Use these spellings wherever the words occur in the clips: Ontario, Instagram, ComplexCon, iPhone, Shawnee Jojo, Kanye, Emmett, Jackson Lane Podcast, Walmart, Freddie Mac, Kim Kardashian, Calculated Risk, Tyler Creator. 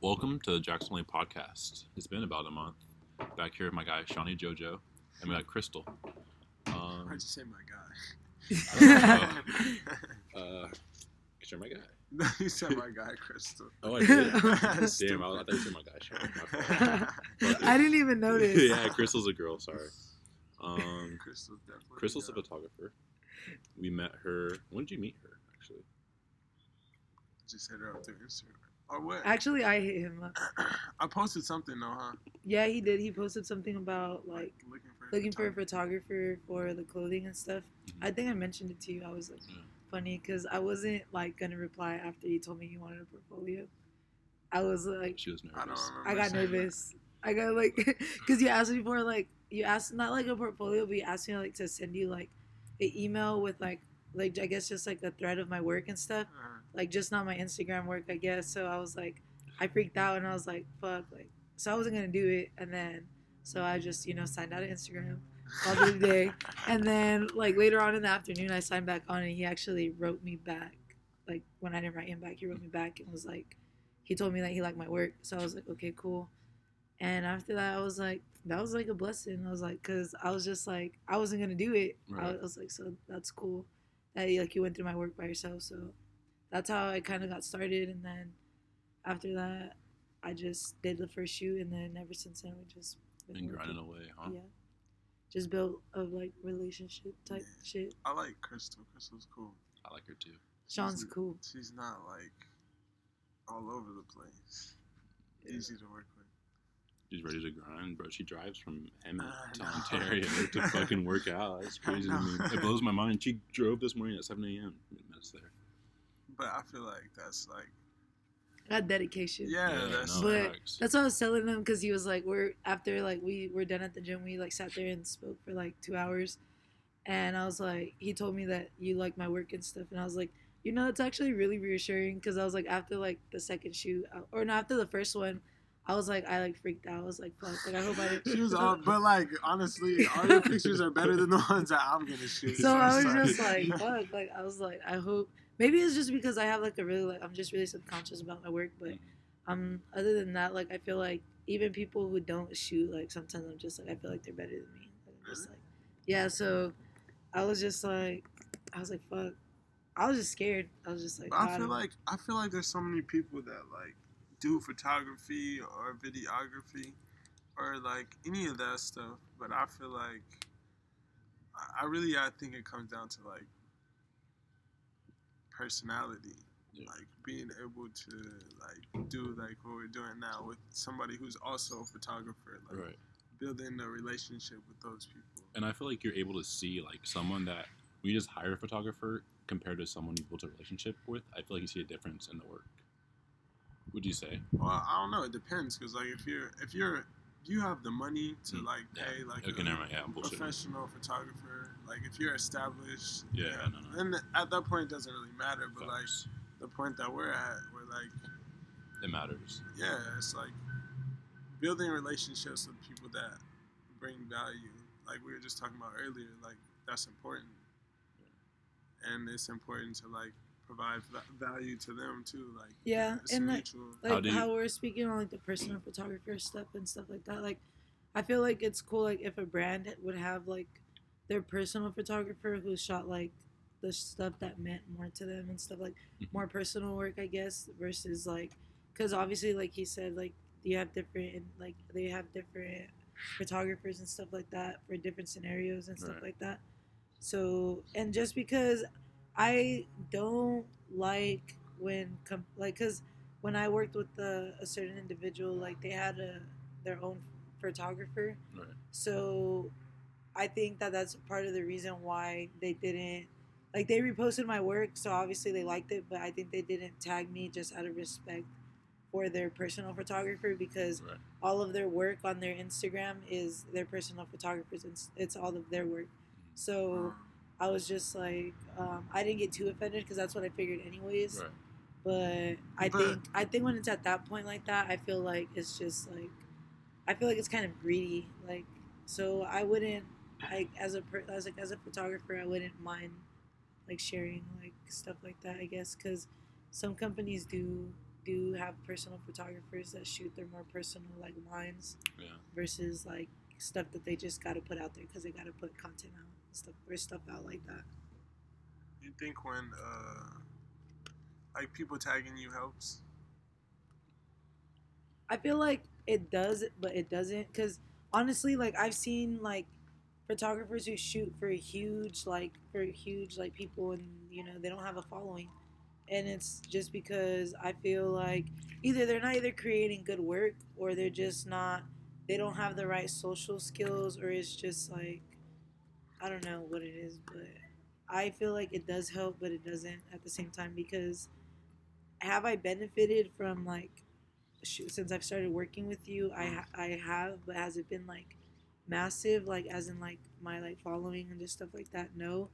Welcome to Jackson Lane Podcast. It's been about a month. Back here with my guy, Shawnee Jojo, and we got Crystal. Why'd you say my guy? Because you're my guy. No, you said my guy, Crystal. Oh, I did. Damn, I thought you said my guy, Shawnee. I didn't even notice. Yeah, Crystal's a girl, sorry. Crystal's a photographer. We met her. When did you meet her, actually? Just hit her up through Instagram. Or what? Actually, I hit him up. I posted something though, huh? Yeah, he did. He posted something about like looking for a photographer for the clothing and stuff. Mm-hmm. I think I mentioned it to you. I was like, funny because I wasn't like gonna reply after he told me he wanted a portfolio. I was like, she was nervous. I got nervous. I got like, because you asked me for like, you asked not like a portfolio, but you asked me like to send you like an email with like I guess just like a thread of my work and stuff. Uh-huh. Like, just not my Instagram work, I guess. So I was like, I freaked out and I was like, fuck. Like, so I wasn't going to do it. And then, so I just, signed out of Instagram all through the day. And then, like, later on in the afternoon, I signed back on and he actually wrote me back. Like, when I didn't write him back, he wrote me back and was like, he told me that he liked my work. So I was like, okay, cool. And after that, I was like, that was like a blessing. I was like, because I was just like, I wasn't going to do it. Right. I was like, so that's cool that like you went through my work by yourself. So that's how I kind of got started, and then after that, I just did the first shoot, and then ever since then, we just been grinding away, huh? Yeah, just built a like relationship type shit. I like Crystal. Crystal's cool. I like her too. Sean's cool. She's not like all over the place. Yeah. Easy to work with. She's ready to grind, bro. She drives from Emmett to Ontario to fucking work out. That's crazy to me. It blows my mind. She drove this morning at 7 a.m. That's there. But I feel like that's like that dedication. Yeah, that's what I was telling him because he was like, we were done at the gym, we like sat there and spoke for like 2 hours, and I was like, he told me that you like my work and stuff, and I was like, it's actually really reassuring because I was like, after like the second shoot or not after the first one, I was like, I like freaked out. I was like, fuck, like I hope I didn't. She was off, but like honestly, all your pictures are better than the ones that I'm gonna shoot. So I was just like, fuck, like I was like, I hope. Maybe it's just because I have, like, a really, like, I'm just really subconscious about my work, but other than that, like, I feel like even people who don't shoot, like, sometimes I'm just, like, I feel like they're better than me. Like, I'm just, like, yeah, so I was just, like, fuck. I was just scared. I was just, like, I feel like there's so many people that, like, do photography or videography or, like, any of that stuff, but I feel like I think it comes down to, like, personality, like being able to like do like what we're doing now with somebody who's also a photographer, like building a relationship with those people. And I feel like you're able to see like someone that we just hire a photographer compared to someone you built a relationship with. I feel like you see a difference in the work. Would you say? Well, I don't know. It depends because like if you have the money to like pay like professional photographer. Like, if you're established, then at that point, it doesn't really matter. But, like, the point that we're at, we're, like... It matters. Yeah, it's, like, building relationships with people that bring value. Like, we were just talking about earlier, like, that's important. Yeah. And it's important to, like, provide value to them, too. Like, yeah, it's and, mutual. Like how we're speaking on, like, the personal photographer stuff and stuff like that. Like, I feel like it's cool, like, if a brand would have, like, their personal photographer who shot like the stuff that meant more to them and stuff like more personal work, I guess, versus like, because obviously like he said, like you have different, like they have different photographers and stuff like that for different scenarios and stuff like that. So, and just because I don't like when because when I worked with a certain individual, like they had their own photographer. Right. So I think that that's part of the reason why they didn't, like they reposted my work, so obviously they liked it, but I think they didn't tag me just out of respect for their personal photographer because all of their work on their Instagram is their personal photographer's, it's all of their work. So I was just like, I didn't get too offended because that's what I figured anyways. Right. But I think when it's at that point like that, I feel like it's just like, I feel like it's kind of greedy. Like, so I wouldn't, like as a photographer, I wouldn't mind like sharing like stuff like that, I guess, because some companies do do have personal photographers that shoot their more personal, like, lines versus, like, stuff that they just got to put out there because they got to put content out and stuff, or stuff out like that. You think when, like, people tagging you helps? I feel like it does, but it doesn't, because honestly, like, I've seen, like, photographers who shoot for huge, like, people, and, you know, they don't have a following. And it's just because I feel like either they're not creating good work, or they're just not, they don't have the right social skills, or it's just like, I don't know what it is, but I feel like it does help, but it doesn't at the same time, because have I benefited from, like, since I've started working with you, I have, but has it been, like, massive, like, as in, like, my, like, following and just stuff like that? No.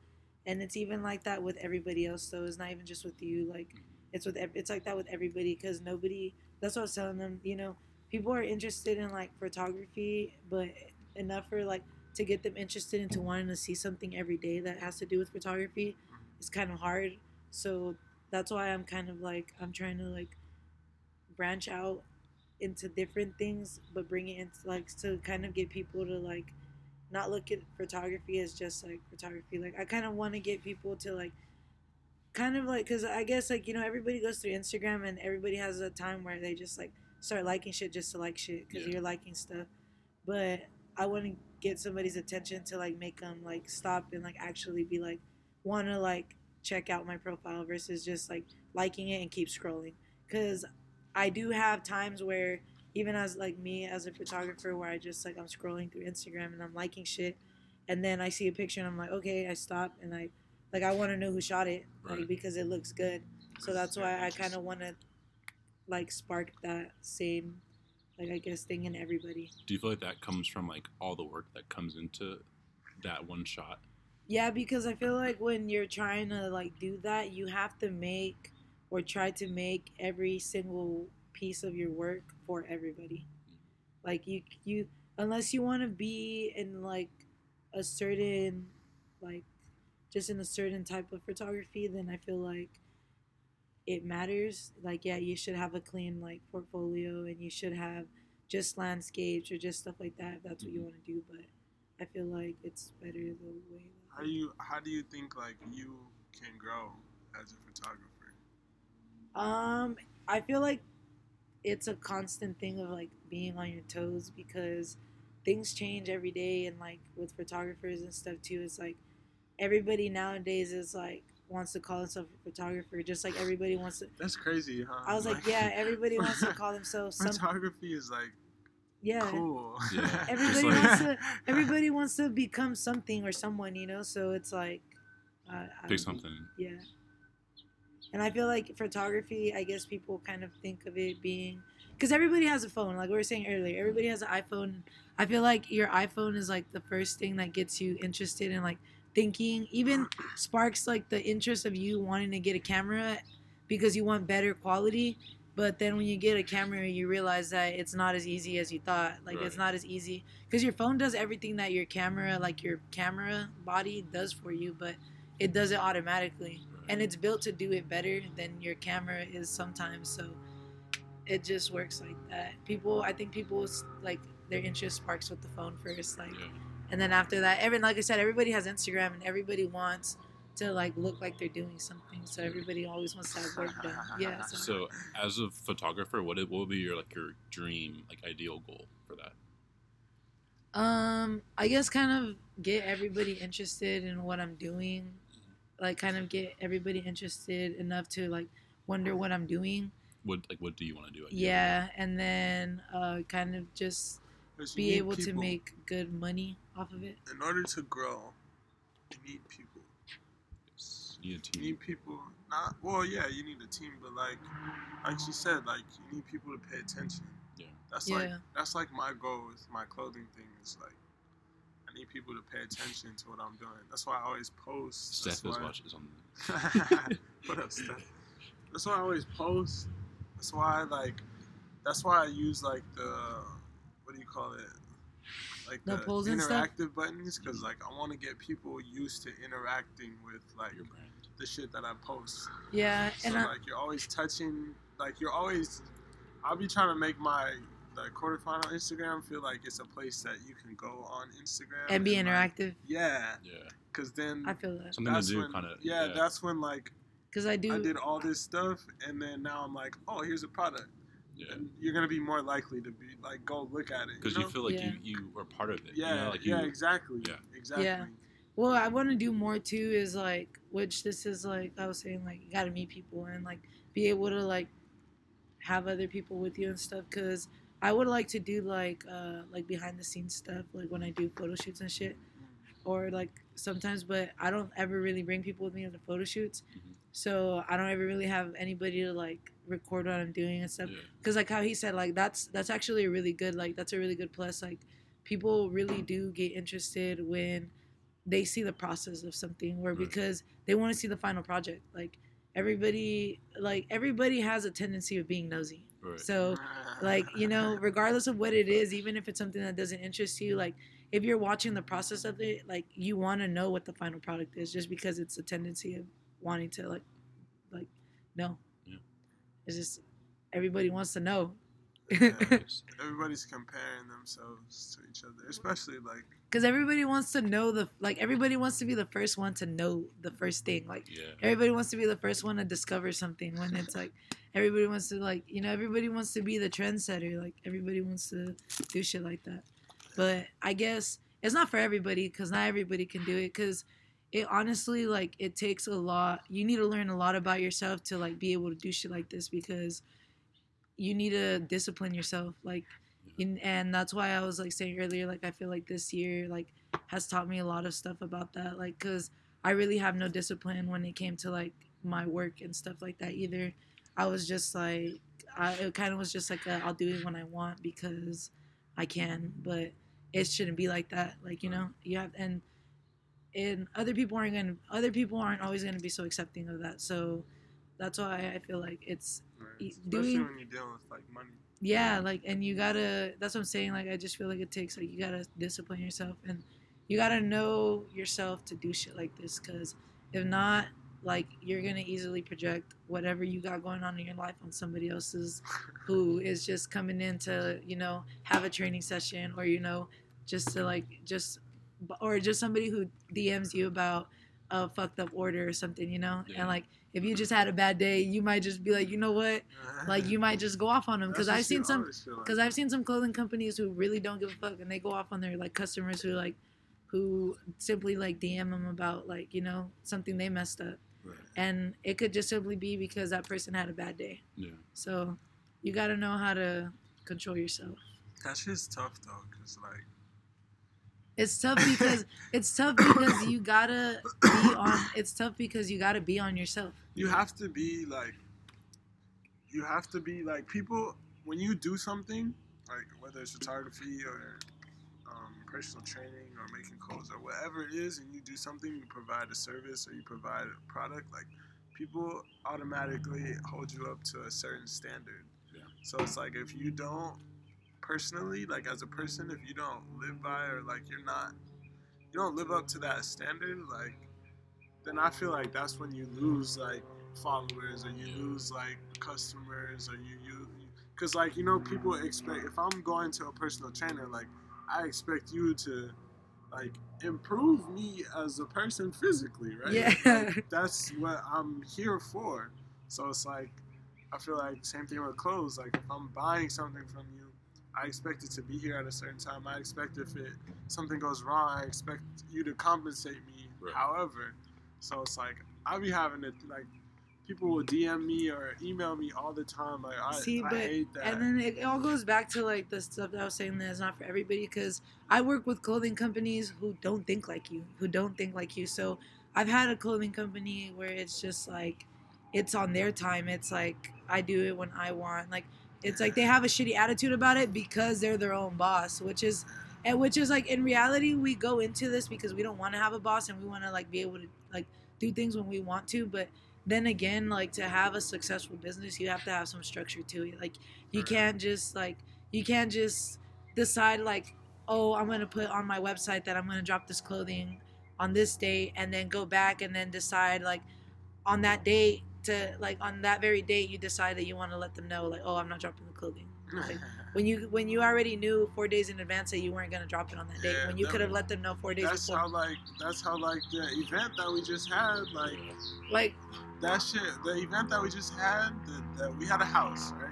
And it's even like that with everybody else, though. It's not even just with you. Like, it's like that with everybody, because nobody, that's what I was telling them, you know, people are interested in, like, photography, but enough for, like, to get them interested into wanting to see something every day that has to do with photography is kind of hard. So that's why I'm kind of, like, I'm trying to, like, branch out into different things, but bring it into, like, to kind of get people to, like, not look at photography as just, like, photography. Like, I kind of want to get people to, like, kind of, like, because I guess, like, you know, everybody goes through Instagram, and everybody has a time where they just, like, start liking shit just to like shit, because you're liking stuff. But I want to get somebody's attention to, like, make them, like, stop and, like, actually be, like, want to, like, check out my profile versus just, like, liking it and keep scrolling. Because I do have times where, even as, like, me as a photographer, where I just, like, I'm scrolling through Instagram and I'm liking shit, and then I see a picture and I'm like, okay, I stop, and I, like, I want to know who shot it, like, because it looks good. So that's why I kind of want to, like, spark that same, like, I guess, thing in everybody. Do you feel like that comes from, like, all the work that comes into that one shot? Yeah, because I feel like when you're trying to, like, do that, you have to make, or try to make, every single piece of your work for everybody. Like, you unless you want to be in, like, a certain, like, just in a certain type of photography, then I feel like it matters. Like, yeah, you should have a clean, like, portfolio, and you should have just landscapes or just stuff like that if that's what you want to do. But I feel like it's better the way. How do you think, like, you can grow as a photographer? I feel like it's a constant thing of, like, being on your toes, because things change every day, and, like, with photographers and stuff too, it's like everybody nowadays is, like, wants to call themselves a photographer, just like everybody wants to. That's crazy, huh? I was like, yeah, everybody wants to call themselves something. Photography is, like, cool. Yeah. Everybody like wants to become something or someone, you know. So it's like pick something. Yeah. And I feel like photography, I guess people kind of think of it being, because everybody has a phone, like we were saying earlier. Everybody has an iPhone. I feel like your iPhone is, like, the first thing that gets you interested in, like, thinking, even sparks, like, the interest of you wanting to get a camera because you want better quality. But then when you get a camera, you realize that it's not as easy as you thought. Like, It's not as easy, because your phone does everything that your camera, like, your camera body does for you, but it does it automatically. And it's built to do it better than your camera is sometimes, so it just works like that. I think people, like, their interest sparks with the phone first, like, and then after that, like I said, everybody has Instagram, and everybody wants to, like, look like they're doing something, so everybody always wants to have work done. Yeah. So as a photographer, what would be your, like, your dream, like, ideal goal for that? I guess kind of get everybody interested in what I'm doing. Like, kind of get everybody interested enough to, like, wonder what I'm doing. What do you want to do? Yeah, and then kind of just be able to make good money off of it. In order to grow, you need people. Yes. You need a team. You need people. You need a team, but like she said, like, you need people to pay attention. Yeah. That's like my goal with my clothing thing is, like, I need people to pay attention to what I'm doing. That's why I always post. Steph is watching something. What up, Steph? That's why I always post. That's why I use, like, the, what do you call it? Like, the polls interactive buttons, because, like, I want to get people used to interacting with, like, the shit that I post. Yeah. So, and like, you're always touching, like you're always, I'll be trying to make my the quarterfinal Instagram feel like it's a place that you can go on Instagram and be interactive. Like, yeah. Yeah. Because then I feel that something to do kind of. Yeah, yeah, that's when like. Because I did all this stuff, and then now I'm like, oh, here's a product. Yeah. And you're gonna be more likely to be like go look at it because you feel like you are part of it. Yeah, you know? Like exactly. Yeah. Well, I want to do more too. Is like, which this is like I was saying, like you gotta meet people and like be able to like have other people with you and stuff. Because I would like to do like behind the scenes stuff, like when I do photo shoots and shit, or like sometimes. But I don't ever really bring people with me on the photo shoots. Mm-hmm. So I don't ever really have anybody to like record what I'm doing and stuff. Yeah. Cause like how he said, like that's actually a really good, like that's a really good plus. Like people really do get interested when they see the process of something, or because they want to see the final project. Like everybody has a tendency of being nosy. Right. So like, you know, regardless of what it is, even if it's something that doesn't interest you, like if you're watching the process of it, like you want to know what the final product is, just because it's a tendency of wanting to like know. Yeah. It's just everybody wants to know. Yeah, everybody's comparing themselves to each other, especially like because everybody wants to know the like everybody wants to be the first one to know the first thing. Like everybody wants to be the first one to discover something, when it's like everybody wants to like, you know, everybody wants to be the trendsetter. Like everybody wants to do shit like that. But I guess it's not for everybody, because not everybody can do it. Because it honestly, like, it takes a lot. You need to learn a lot about yourself to, like, be able to do shit like this, because you need to discipline yourself. Like, and that's why I was, like, saying earlier, like, I feel like this year, like, has taught me a lot of stuff about that. Like, because I really have no discipline when it came to, like, my work and stuff like that either. I was just, like, it kind of was just, like, I'll do it when I want because I can. But it shouldn't be like that. Like, you know, you have – and other people aren't always going to be so accepting of that. So that's why I feel like it's especially when you're dealing with like money. Yeah, like, and you gotta, that's what I'm saying, like I just feel like it takes, like, you gotta discipline yourself and you gotta know yourself to do shit like this, because if not, like, you're gonna easily project whatever you got going on in your life on somebody else's who is just coming in to, you know, have a training session, or, you know, just to like or just somebody who DMs you about a fucked up order or something, you know? Yeah. And, like, if you just had a bad day, you might just be like, you know what? Like, you might just go off on them. Because I've seen some clothing companies who really don't give a fuck, and they go off on their, like, customers who, like, who simply, like, DM them about, like, you know, something they messed up. Right. And it could just simply be because that person had a bad day. Yeah. So you got to know how to control yourself. That shit's tough, though, because, like, it's tough because you gotta be on yourself. You have to be like people, when you do something, like whether it's photography or personal training or making clothes or whatever it is, and you do something, you provide a service or you provide a product, like people automatically hold you up to a certain standard. Yeah. So it's like, if you don't, personally, like as a person, if you don't live by, or like you don't live up to that standard, like then I feel like that's when you lose like followers, or you lose like customers, or you because like, you know, people expect, if I'm going to a personal trainer, like I expect you to like improve me as a person physically, right? Yeah. Like, that's what I'm here for. So it's like, I feel like same thing with clothes. Like if I'm buying something from you, I expect it to be here at a certain time. I expect if something goes wrong, I expect you to compensate me. Right. However, so it's like I be having it like people will DM me or email me all the time. Like I hate that. And then it all goes back to like the stuff that I was saying that is not for everybody, because I work with clothing companies who don't think like you, So I've had a clothing company where it's just like it's on their time. It's like I do it when I want. Like. It's like they have a shitty attitude about it because they're their own boss, which is like, in reality, we go into this because we don't want to have a boss and we want to like be able to like do things when we want to. But then again, like to have a successful business, you have to have some structure to it. Like you can't just decide like, oh, I'm going to put on my website that I'm going to drop this clothing on this day, and then go back and then decide like on that day to, like, on that very day, you decide that you want to let them know, like, oh, I'm not dropping the clothing. Like, when you already knew 4 days in advance that you weren't going to drop it on that date, when you could have let them know 4 days before. That's how the event that we just had, like that shit, the event that we just had, that we had a house, right?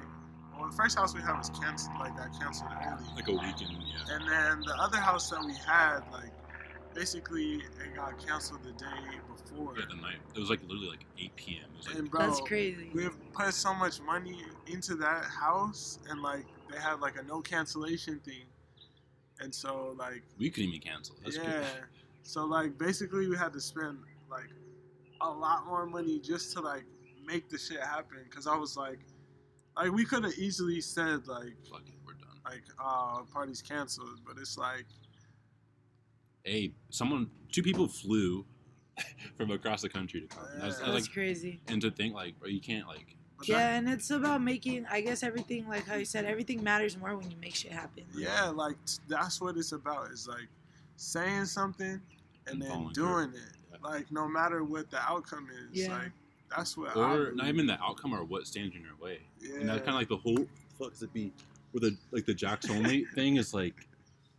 Well, the first house we had was canceled, like, that canceled early. Like a weekend, yeah. And then the other house that we had, like, basically, it got canceled the day before. Yeah, the night. It was, like, literally, like, 8 p.m. It was, like, and, bro, that's crazy. We've put so much money into that house, and, like, they had, like, a no-cancellation thing. And so, like... We couldn't even cancel. That's yeah. Cool. So, like, basically, we had to spend, like, a lot more money just to, like, make the shit happen. Because I was, like, we could have easily said, like... Fuck it, we're done. Like, party's canceled. But it's, like... Hey, two people flew from across the country to come. Yeah. That's crazy. And to think, like, bro, you can't, like... Yeah, and it's about making, I guess, everything, like how you said, everything matters more when you make shit happen. Yeah, like, that's what it's about. It's, like, saying something and then doing it. Yeah. Like, no matter what the outcome is. Yeah. Like, that's what Or not even the outcome or what stands in your way. Yeah. And that's kind of, like, the whole... Fuck, does it be... Where the Jackson Lane thing is, like,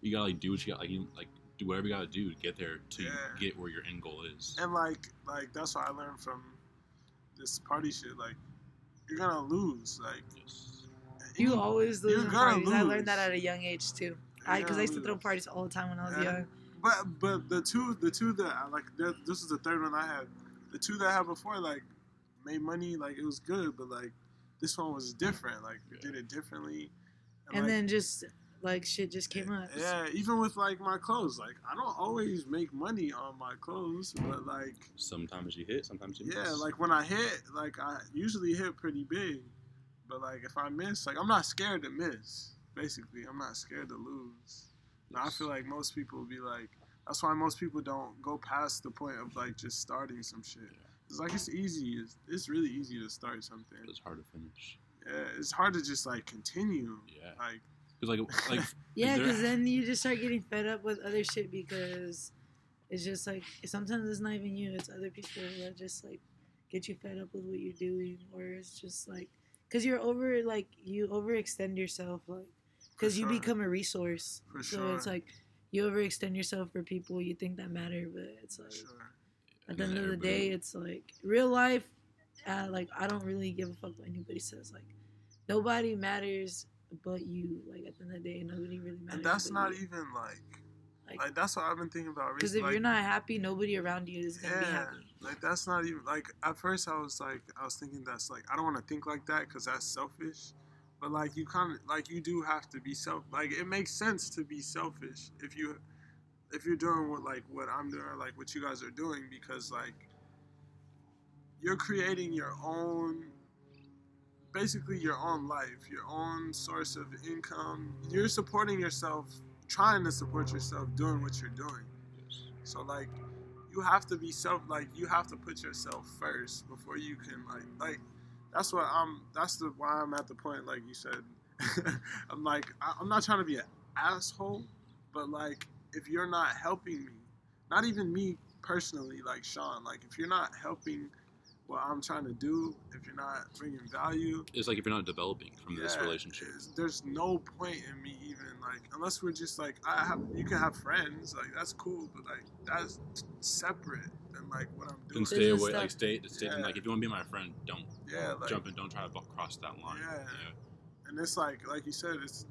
you gotta, like, do what you gotta, like do whatever you gotta do to get there to get where your end goal is. And like that's what I learned from this party shit. Like, you're gonna lose. Like, yes. You always lose. You're gonna lose. I learned that at a young age too. Because I used to throw parties all the time when I was young. But the two that I, like, this is the third one I had. The two that I had before, like, made money. Like, it was good, but, like, this one was different. Like, we did it differently. And like, then just. Like, shit just came up. Yeah, even with, like, my clothes. Like, I don't always make money on my clothes, but, like... Sometimes you hit, sometimes you miss. Yeah, like, when I hit, like, I usually hit pretty big. But, like, if I miss, like, I'm not scared to miss, basically. I'm not scared to lose. Now, I feel like most people would be, like... That's why most people don't go past the point of, like, just starting some shit. It's, like, it's easy. It's really easy to start something. It's hard to finish. Yeah, it's hard to just, like, continue. Yeah. Like yeah, because then you just start getting fed up with other shit because it's just like sometimes it's not even you, it's other people that just like get you fed up with what you're doing, or it's just like because you're over, like, you overextend yourself, like, because you become a resource. For so sure. It's like you overextend yourself for people you think that matter, but it's like at the end of the day, it's like real life. Like, I don't really give a fuck what anybody says. Like, nobody matters. But you, like, at the end of the day, nobody really matters. And that's not even, like, that's what I've been thinking about recently. Because if, like, you're not happy, nobody around you is going to be happy. Like, that's not even, like, at first I was thinking that's, like, I don't want to think like that because that's selfish. But, like, you kind of, like, you do have to be like, it makes sense to be selfish if you're doing what, like, what I'm doing or, like, what you guys are doing, because, like, you're creating your own... Basically, your own life, your own source of income. You're supporting yourself, trying to support yourself, doing what you're doing. So, like, you have to be like, you have to put yourself first before you can, like, that's what why I'm at the point, like you said. I'm like, I'm not trying to be an asshole, but, like, if you're not helping me, not even me personally, like Sean, like, if you're not helping what I'm trying to do, if you're not bringing value, it's like if you're not developing from this relationship, there's no point in me even, like, unless we're just like you can have friends, like, that's cool, but, like, that's separate than, like, what I'm doing. Then stay away, stuff. Like, stay, and, like, if you want to be my friend, don't jump in, don't try to cross that line. Yeah, and it's like you said, it's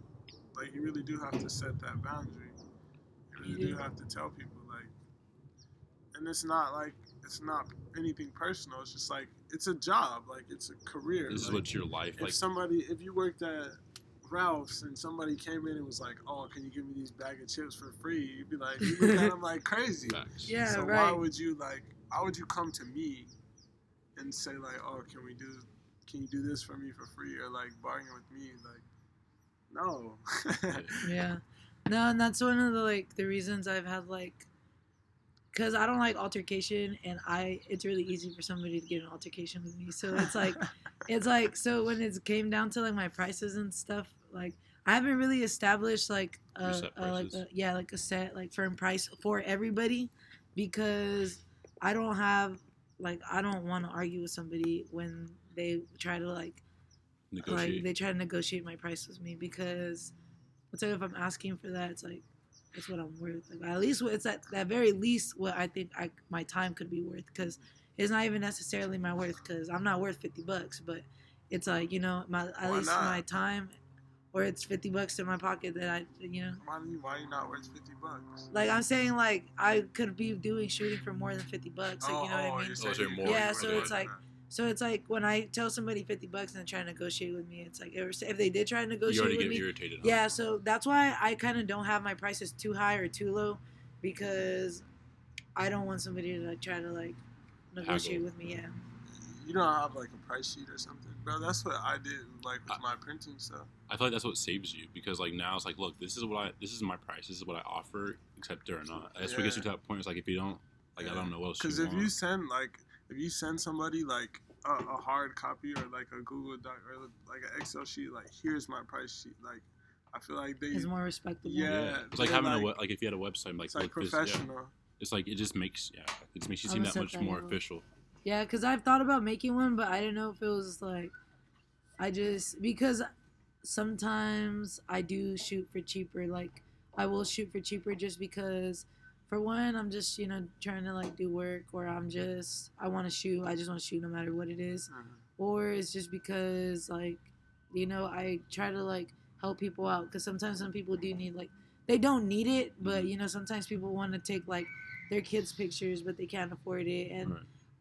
like you really do have to set that boundary. You really do have to tell people, like, and it's not like. It's not anything personal. It's just like it's a job, like it's a career. This is what's your life. If if you worked at Ralph's and somebody came in and was like, "Oh, can you give me these bag of chips for free?" You'd be like, "You look at them like crazy." Yeah, so why would you come to me and say like, "Oh, can you do this for me for free?" Or like bargain with me, like, no. Yeah, no, and that's one of the the reasons I've had because I don't like altercation, and it's really easy for somebody to get an altercation with me. So it's like, so when it came down to like my prices and stuff, like I haven't really established a set firm price for everybody because I don't have like, I don't want to argue with somebody when they try to, like, negotiate. Like, they try to negotiate my price with me, because it's like, if I'm asking for that, it's like, it's what I'm worth. Like, at least it's at that very least what I think my time could be worth, because it's not even necessarily my worth, because I'm not worth $50, but it's like, you know, my time, or it's $50 in my pocket that I, you know. Why are you not worth $50? Like, I'm saying, like, I could be doing shooting for more than $50. Like, you know what I mean? So it's like when I tell somebody $50 and they try to negotiate with me, it's like, if they did try to negotiate with me, you already get irritated. Huh? Yeah, so that's why I kind of don't have my prices too high or too low, because I don't want somebody to, like, try to, like, negotiate with me. Yeah. You don't have, like, a price sheet or something, bro. That's what I did, like, with my printing stuff. I feel like that's what saves you, because, like, now it's like, look, this is my price, this is what I offer, accept it or not. That's what gets you to that point. It's like, if you don't, like, I don't know what else. Because if you send, like. If you send somebody, like, a hard copy or, like, a Google Doc or, like, an Excel sheet, like, here's my price sheet, like, I feel like it's more respectable. Yeah. It's like having like, if you had a website, like, it's like professional. This, it's like, it just makes you seem that much more official. Yeah, because I've thought about making one, but I didn't know if it was, like, because sometimes I do shoot for cheaper. Like, I will shoot for cheaper just because... For one, I'm just, you know, trying to, like, do work, or I want to shoot. I just want to shoot no matter what it is. Mm-hmm. Or it's just because, like, you know, I try to, like, help people out. Because sometimes some people do need, like, they don't need it. But, you know, sometimes people want to take, like, their kids' pictures, but they can't afford it. And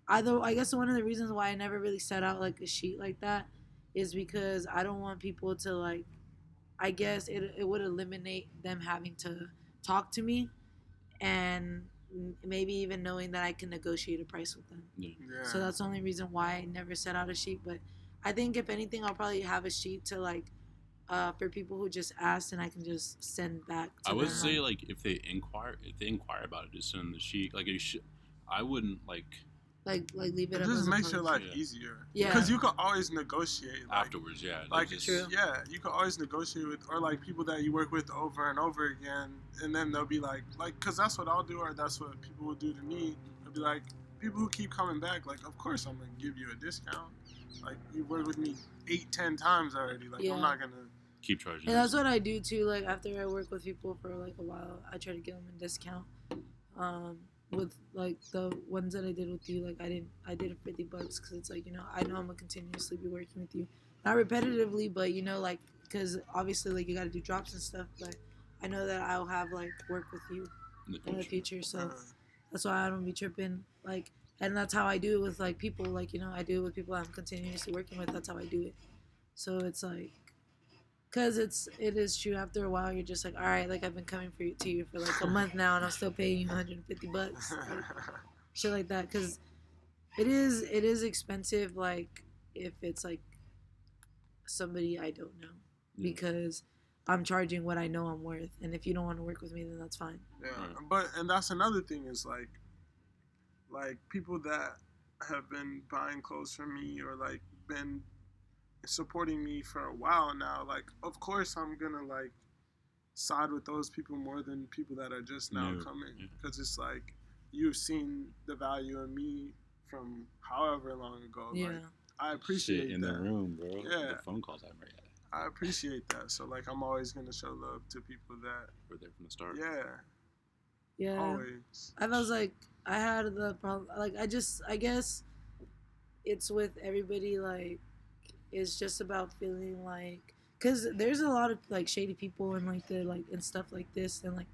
I guess one of the reasons why I never really set out, like, a sheet like that is because I don't want people to, like, I guess it would eliminate them having to talk to me. And maybe even knowing that I can negotiate a price with them. Yeah. So that's the only reason why I never set out a sheet. But I think if anything, I'll probably have a sheet to, like, for people who just asked, and I can just send back to them. I would say, like, if they inquire about it, just send the sheet. Like, I wouldn't, like... Like, leave it up. It just makes your life easier. Yeah. Because you can always negotiate. Like, afterwards, yeah. Like, true. Yeah, you can always negotiate with, or, like, people that you work with over and over again, and then they'll be like, because that's what I'll do, or that's what people will do to me. They'll be like, people who keep coming back, like, of course I'm going to give you a discount. Like, you worked with me 8-10 times already. Like, yeah. I'm not going to. Keep charging. And that's what I do, too. Like, after I work with people for, like, a while, I try to give them a discount. With, like, the ones that I did with you, like, I did $50 because it's like, you know, I know I'm gonna continuously be working with you, not repetitively, but, you know, like, because obviously, like, you gotta do drops and stuff, but I know that I'll have, like, work with you in the future, so that's why I don't be tripping, like, and that's how I do it with, like, people, like, you know, I do it with people I'm continuously working with. That's how I do it. So it's like, because it is true, after a while, you're just like, all right, like, I've been coming to you for, like, a month now, and I'm still paying you $150. Like, shit like that, because it is expensive, like, if it's, like, somebody I don't know, because I'm charging what I know I'm worth, and if you don't want to work with me, then that's fine. Yeah, and that's another thing is, like, people that have been buying clothes from me or, like, been supporting me for a while now, like, of course I'm gonna, like, side with those people more than people that are just now coming, because it's like, you've seen the value in me from however long ago. Yeah. Like, I appreciate shit in that. The room, bro. Yeah. The phone calls I've made. I appreciate that. So, like, I'm always gonna show love to people that were there from the start. Yeah. Yeah. Always. I was like, I had the problem. Like, I guess it's with everybody, like. It's just about feeling like, because there's a lot of, like, shady people and, like, the, like, and stuff like this, and, like,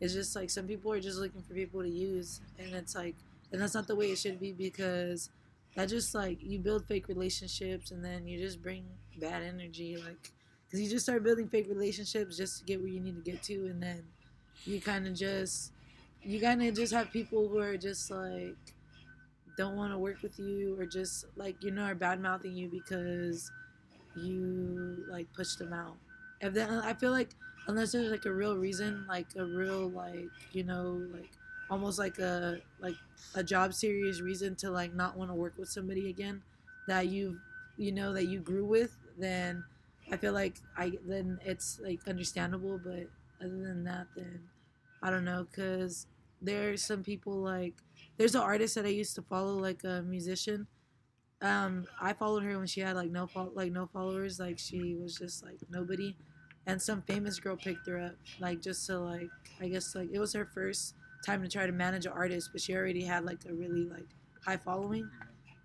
it's just like some people are just looking for people to use, and it's like, and that's not the way it should be, because that just, like, you build fake relationships, and then you just bring bad energy, like, because you just start building fake relationships just to get where you need to get to, and then you kind of just have people who are just like, don't want to work with you, or just, like, you know, are bad mouthing you because you, like, push them out. And then I feel like unless there's, like, a real reason, like a real, like, you know, like almost like a job serious reason to, like, not want to work with somebody again that you grew with, then I feel like then it's, like, understandable. But other than that, then I don't know, because there's some people like, there's an artist that I used to follow, like a musician. I followed her when she had no followers, like she was just like nobody, and some famous girl picked her up, like just to like, I guess like it was her first time to try to manage an artist, but she already had like a really like high following,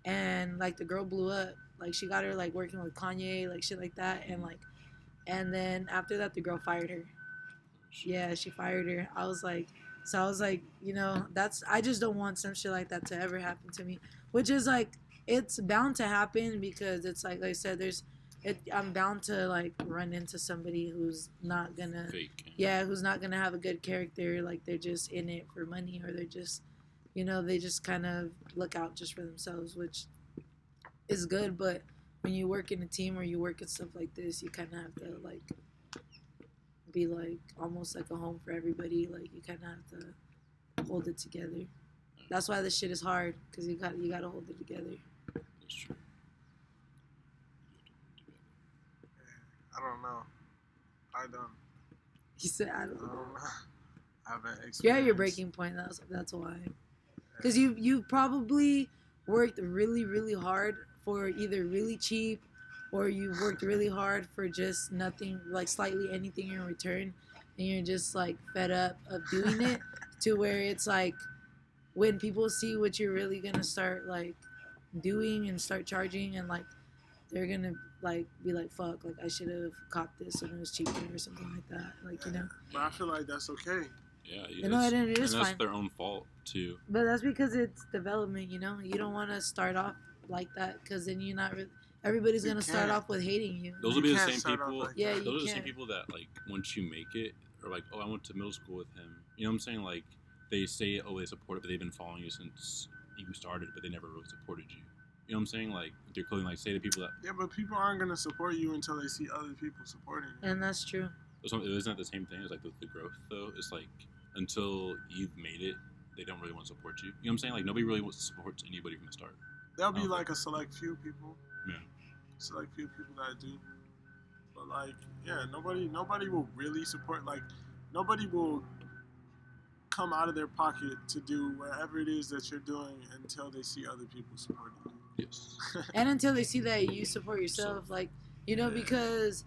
and like the girl blew up, like she got her like working with Kanye, like shit like that, and like, and then after that the girl fired her. Yeah, she fired her. I was like, you know, that's, I just don't want some shit like that to ever happen to me, which is like, it's bound to happen because it's like I said, I'm bound to like run into somebody who's not gonna fake. Yeah, who's not gonna have a good character, like they're just in it for money, or they're just, you know, they just kind of look out just for themselves, which is good, but when you work in a team or you work in stuff like this, you kind of have to like be like almost like a home for everybody, like you kind of have to hold it together. That's why this shit is hard, because you gotta hold it together. That's true. I don't know. He said, I don't know. I haven't experienced. You're at your breaking point. That's why. Because you probably worked really, really hard for either really cheap, or you worked really hard for just nothing, like slightly anything in return, and you're just like fed up of doing it to where it's like, when people see what you're really gonna start like doing and start charging, and like they're gonna like be like, fuck, like I should have caught this when it was cheaper or something like that, like, you know. But I feel like that's okay. Yeah, it is fine. That's their own fault too. But that's because it's development, you know. You don't want to start off like that, because then you're not really, everybody's gonna start off with hating you. Those will be the same people. Like, yeah, those are the same people that like once you make it are like, oh, I went to middle school with him. You know what I'm saying? Like, they say, oh, they support it, but they've been following you since you started, but they never really supported you. You know what I'm saying? Like, they're clearly, like, say to people that... Yeah, but people aren't going to support you until they see other people supporting you. And that's true. So isn't that the same thing? It's like the growth, though. It's like, until you've made it, they don't really want to support you. You know what I'm saying? Like, nobody really wants to support anybody from the start. There'll be, like, a select few people. Yeah. Select few people that do. But, like, yeah, nobody will really support... Like, nobody will... come out of their pocket to do whatever it is that you're doing until they see other people supporting you. Yes. And until they see that you support yourself, like, you know, because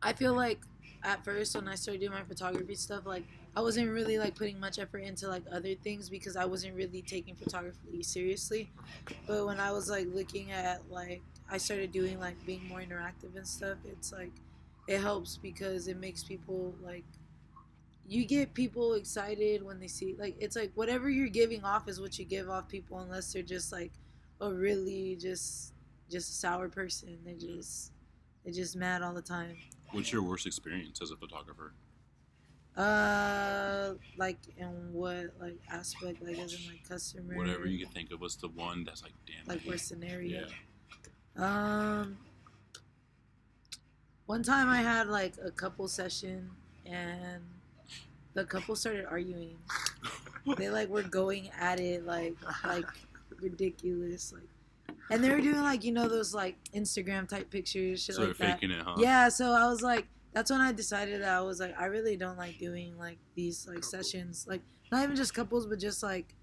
I feel like at first when I started doing my photography stuff, like, I wasn't really like putting much effort into like other things because I wasn't really taking photography seriously. But when I was like looking at like, I started doing like being more interactive and stuff, it's like, it helps because it makes people like, you get people excited when they see, like, it's like whatever you're giving off is what you give off people, unless they're just like a really just a sour person. They're just mad all the time. What's your worst experience as a photographer? Like in what like aspect? Like as in like customer. Whatever you can think of. What's the one that's like damn? Like worst scenario. Yeah. One time I had like a couple session and. The couple started arguing. They like were going at it like ridiculous, like, and they were doing like, you know, those like Instagram type pictures, shit so like that. So they're faking it, huh? Yeah. So I was like, that's when I decided that I was like, I really don't like doing like these like sessions, like not even just couples, but just like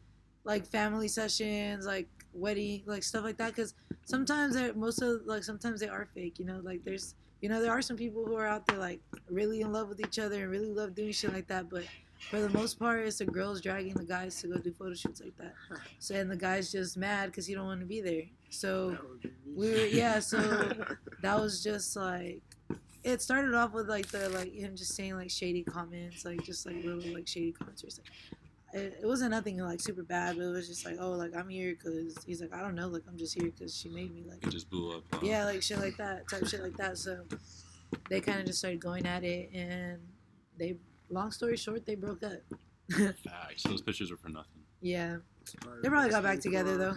family sessions, like wedding, like stuff like that. Because sometimes they are fake, you know. Like there's. You know, there are some people who are out there, like, really in love with each other and really love doing shit like that. But for the most part, it's the girls dragging the guys to go do photo shoots like that. So, and the guy's just mad because he don't want to be there. So, so that was just, like, it started off with, like, the, like, him just saying, like, shady comments. Like, just, like, little, like, shady comments or something. It wasn't nothing, like, super bad, but it was just like, oh, like, I'm here because, he's like, I don't know, like, I'm just here because she made me, like. It just blew up. Huh? Yeah, like, shit like that, type shit like that. So they kind of just started going at it, and they, long story short, they broke up. Facts. Those pictures were for nothing. Yeah. They probably got back together, though.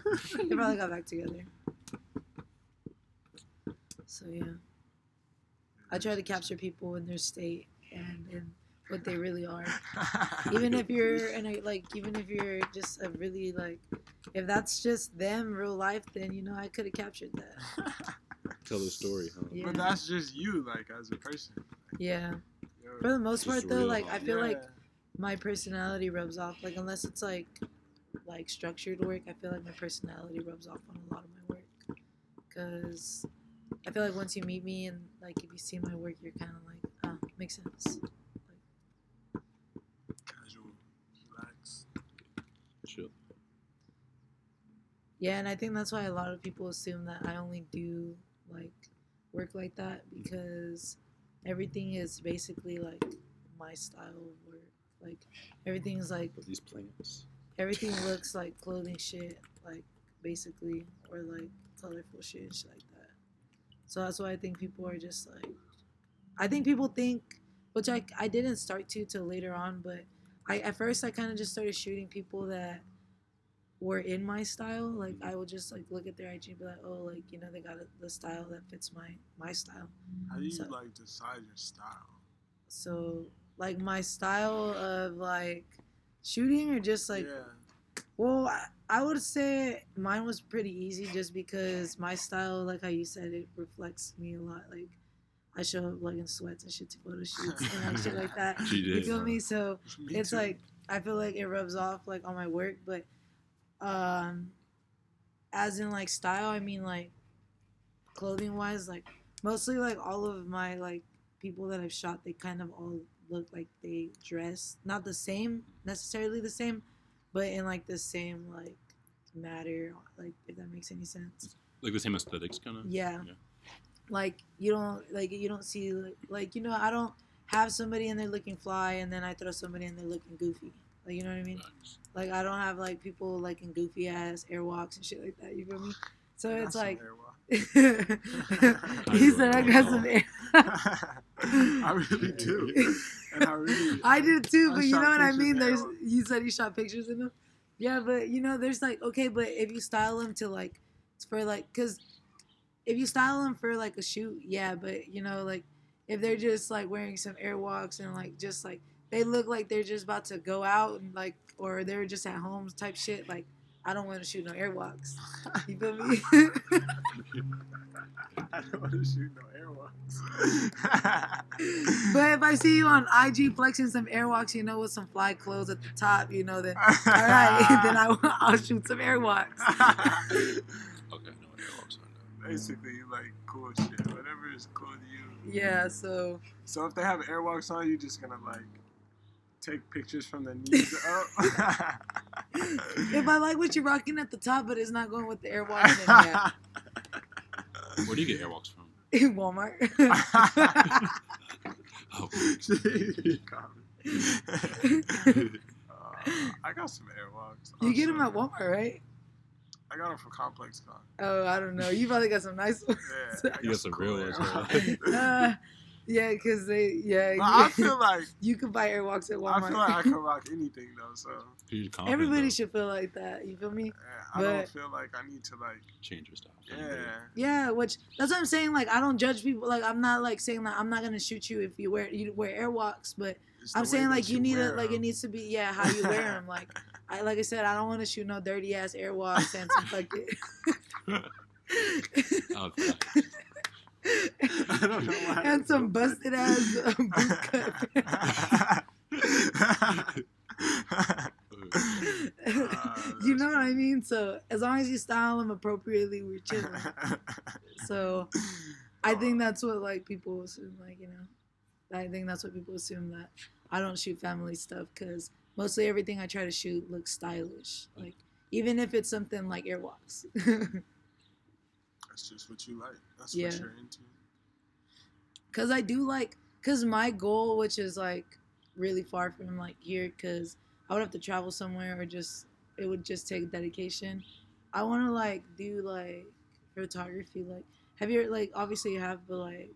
So, yeah. I try to capture people in their state and what they really are, even if you're just a really like, if that's just them real life, then you know I could have captured that. Tell the story, huh? Yeah. But that's just you, like as a person. Like, yeah. For the most part, though, like I feel like my personality rubs off. Like, unless it's like structured work, I feel like my personality rubs off on a lot of my work. Because I feel like once you meet me and like if you see my work, you're kind of like, oh, makes sense. Like, casual, relaxed, chill. Yeah, and I think that's why a lot of people assume that I only do like work like that, because everything is basically like my style of work. Like everything is like these plants. Everything looks like clothing shit, like basically, or like colorful shit and shit like that. So that's why I think people are just like, I think people think, which I didn't start to till later on, but at first I kind of just started shooting people that were in my style. Like I would just like look at their IG and be like, oh, like, you know, they got the style that fits my style. How do you like decide your style? So like my style of like shooting, or just like, yeah. Well, I would say mine was pretty easy just because my style, like how you said, it reflects me a lot. Like I show up like in sweats and shit to photo shoots and like shit like that. She did, you feel me? So me it's too. Like I feel like it rubs off like on my work, but as in like style, I mean like clothing wise, like mostly like all of my like people that I've shot, they kind of all look like they dress not the same, necessarily the same, but in like the same like matter, like if that makes any sense. Like the same aesthetics kind of? Yeah. Like you don't see like, you know, I don't have somebody in there looking fly and then I throw somebody in there looking goofy. Like, you know what I mean? Nice. Like, I don't have, like, people, like, in goofy-ass airwalks and shit like that. You feel me? So it's like... he said I got some air. I really do. And I did, too, but you know what I mean? There's, you said you shot pictures in them? Yeah, but, you know, there's, like, okay, but if you style them to, like, for, like... Because if you style them for, like, a shoot, yeah, but, you know, like, if they're just, like, wearing some airwalks and, like, just, like... They look like they're just about to go out and like, or they're just at home type shit. Like, I don't want to shoot no airwalks. You feel me? I don't want to shoot no airwalks. But if I see you on IG flexing some airwalks, you know, with some fly clothes at the top, you know, then all right, then I'll shoot some airwalks. Okay, no airwalks on that. Basically, you like cool shit, whatever is cool to you. Yeah, so. So if they have airwalks on, you're just gonna like. Take pictures from the knees up. If I like what you're rocking at the top, but it's not going with the airwalks, then yeah. Where do you get airwalks from? Walmart. Oh. I got some airwalks. You get them at Walmart, right? I got them from ComplexCon. Oh, I don't know. You probably got some nice ones. Yeah, you got some cool real ones. Yeah, because they, yeah. But I feel like... You can buy airwalks at Walmart. I feel like I can rock anything, though, so... Everybody should feel like that, you feel me? Yeah, I don't feel like I need to, like... Change your stuff. Yeah. Yeah, which... That's what I'm saying, like, I don't judge people. Like, I'm not, like, saying that I'm not going to shoot you if you wear airwalks, but I'm saying, like, you need to, like, it needs to be, yeah, how you wear them. Like, I said, I don't want to shoot no dirty-ass airwalks and some fucking... Okay. I don't know why. And some busted ass boot cut. You know what I mean? So as long as you style them appropriately, we're chilling. So I think that's what like people assume, like, you know, I think that's what people assume, that I don't shoot family stuff, because mostly everything I try to shoot looks stylish, like even if it's something like airwalks. That's just what you like. That's what you're into. Because I do like, because my goal, which is like really far from like here, because I would have to travel somewhere, or just, it would just take dedication. I want to like do like photography. Like, have you, like, obviously you have, but like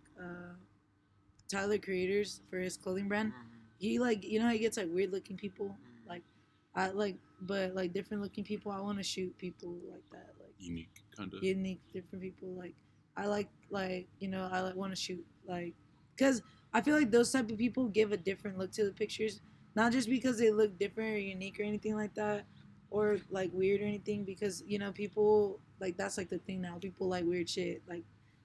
Tyler Creators, for his clothing brand, he like, you know, he gets like weird looking people, like, I like, but like different looking people. I want to shoot people like that. Unique kind of different people. Like I like you know, I like want to shoot like, because I feel like those type of people give a different look to the pictures, not just because they look different or unique or anything like that, or like weird or anything, because, you know, people like, that's like the thing now, people like weird shit, like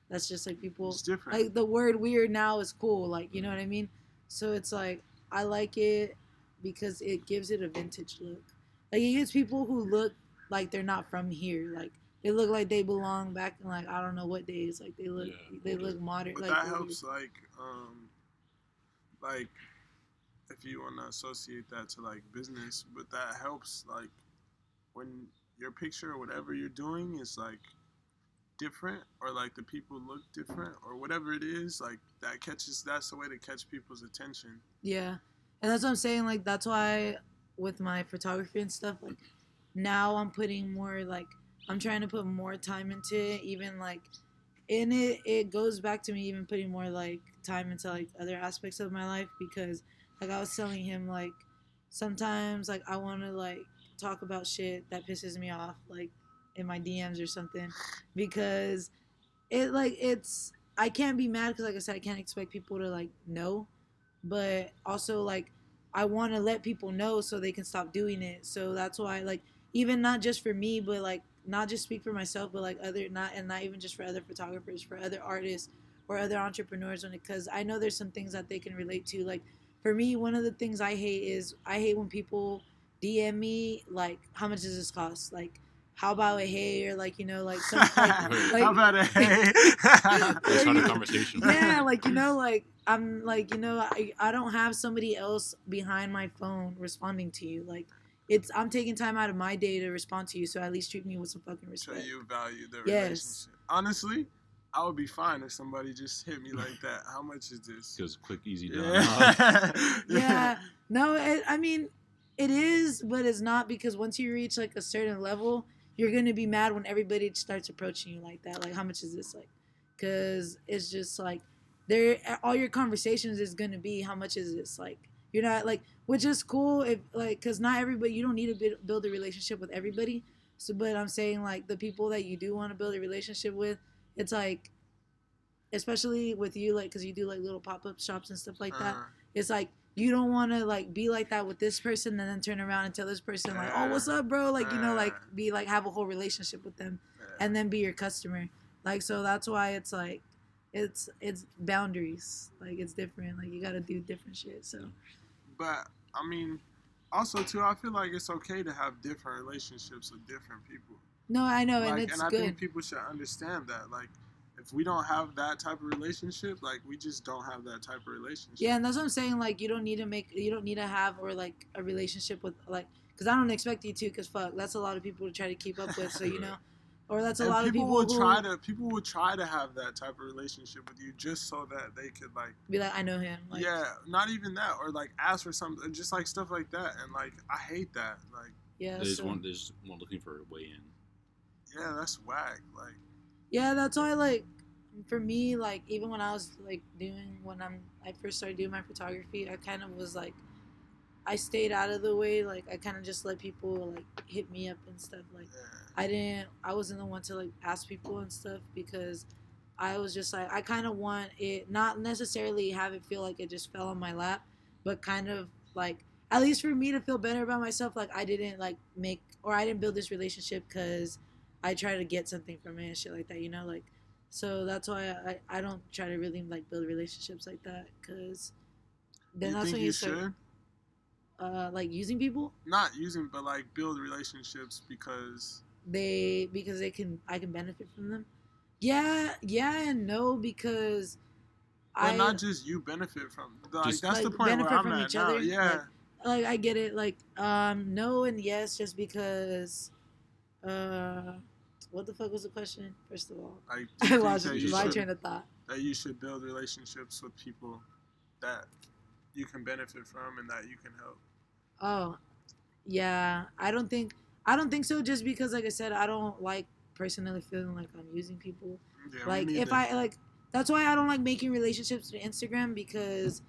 that's just like people, it's different. Like the word weird now is cool, like, you know what I mean? So it's like I like it. because it gives it a vintage look. Like, it gives people who look like they're not from here. Like, they look like they belong back in, like, I don't know what days. Like, they look look modern. But like, that helps, like, if you want to associate that to, like, business. But that helps, like, when your picture or whatever you're doing is, like, different, or like the people look different, or whatever it is, like that catches, that's the way to catch people's attention. Yeah. And that's what I'm saying, like that's why with my photography and stuff, like now I'm putting more, like I'm trying to put more time into it, even like in it goes back to me even putting more like time into like other aspects of my life, because like I was telling him, like sometimes like I want to like talk about shit that pisses me off, like in my DMs or something, because it like it's, I can't be mad because like I said, I can't expect people to like know, but also like I want to let people know so they can stop doing it. So that's why, like, even not just for me, but like not just speak for myself, but like other, not, and not even just for other photographers, for other artists or other entrepreneurs, when it, because I know there's some things that they can relate to. Like for me, one of the things I hate is I hate when people DM me like, how much does this cost, like how about a hey, or like, you know, like something like how about a hey? That's not a conversation. Yeah, like, you know, like I'm like, you know, I don't have somebody else behind my phone responding to you. Like it's, I'm taking time out of my day to respond to you, so at least treat me with some fucking respect. So you value the relationship. Honestly, I would be fine if somebody just hit me like that. How much is this? Just quick, easy done. Yeah. Yeah. No, I mean, it is, but it's not, because once you reach like a certain level, you're going to be mad when everybody starts approaching you like that. Like, how much is this? Like, because it's just like, all your conversations is going to be, how much is this? Like, you're not like, which is cool, if like, because not everybody, you don't need to build a relationship with everybody. So, but I'm saying, like, the people that you do want to build a relationship with, it's like, especially with you, like, because you do like little pop-up shops and stuff like that. It's like, you don't want to, like, be like that with this person and then turn around and tell this person, like, oh, what's up, bro? Like, you know, like, be, like, have a whole relationship with them and then be your customer. Like, so that's why it's, like, it's boundaries. Like, it's different. Like, you got to do different shit, so. But, I mean, also, too, I feel like it's okay to have different relationships with different people. No, I know, like, and it's good. And I think people should understand that, like, if we don't have that type of relationship, like, we just don't have that type of relationship. Yeah, and that's what I'm saying, like, you don't need to have, or, like, a relationship with, like, because I don't expect you to, because, fuck, that's a lot of people to try to keep up with, so, you know, or that's a lot of people will try to, people will try to have that type of relationship with you just so that they could, like, be like, I know him. Like, yeah, not even that, or, like, ask for something, just, like, stuff like that, and, like, I hate that, like. Yeah, they just want looking for a way in. Yeah, that's whack, like. Yeah, that's why, like, for me, like, even when I was, like, I first started doing my photography, I kind of was, like, I stayed out of the way, like, I kind of just let people, like, hit me up and stuff, like, I wasn't the one to, like, ask people and stuff, because I was just, like, I kind of want it, not necessarily have it feel like it just fell on my lap, but kind of, like, at least for me to feel better about myself, like, I didn't, like, I didn't build this relationship because I try to get something from it and shit like that, you know, like, so that's why I don't try to really, like, build relationships like that, because then that's when you start, like, using people? Not using, but, like, build relationships I can benefit from them. Yeah, and no, because not just you benefit from, like, that's the point where I'm at now, yeah. Like, I get it, like, no and yes, just because... what the fuck was the question? First of all, I lost my train of thought. That you should build relationships with people that you can benefit from and that you can help. Oh, yeah. I don't think so. Just because, like I said, I don't like personally feeling like I'm using people. Yeah, like if I like, that's why I don't like making relationships with Instagram, because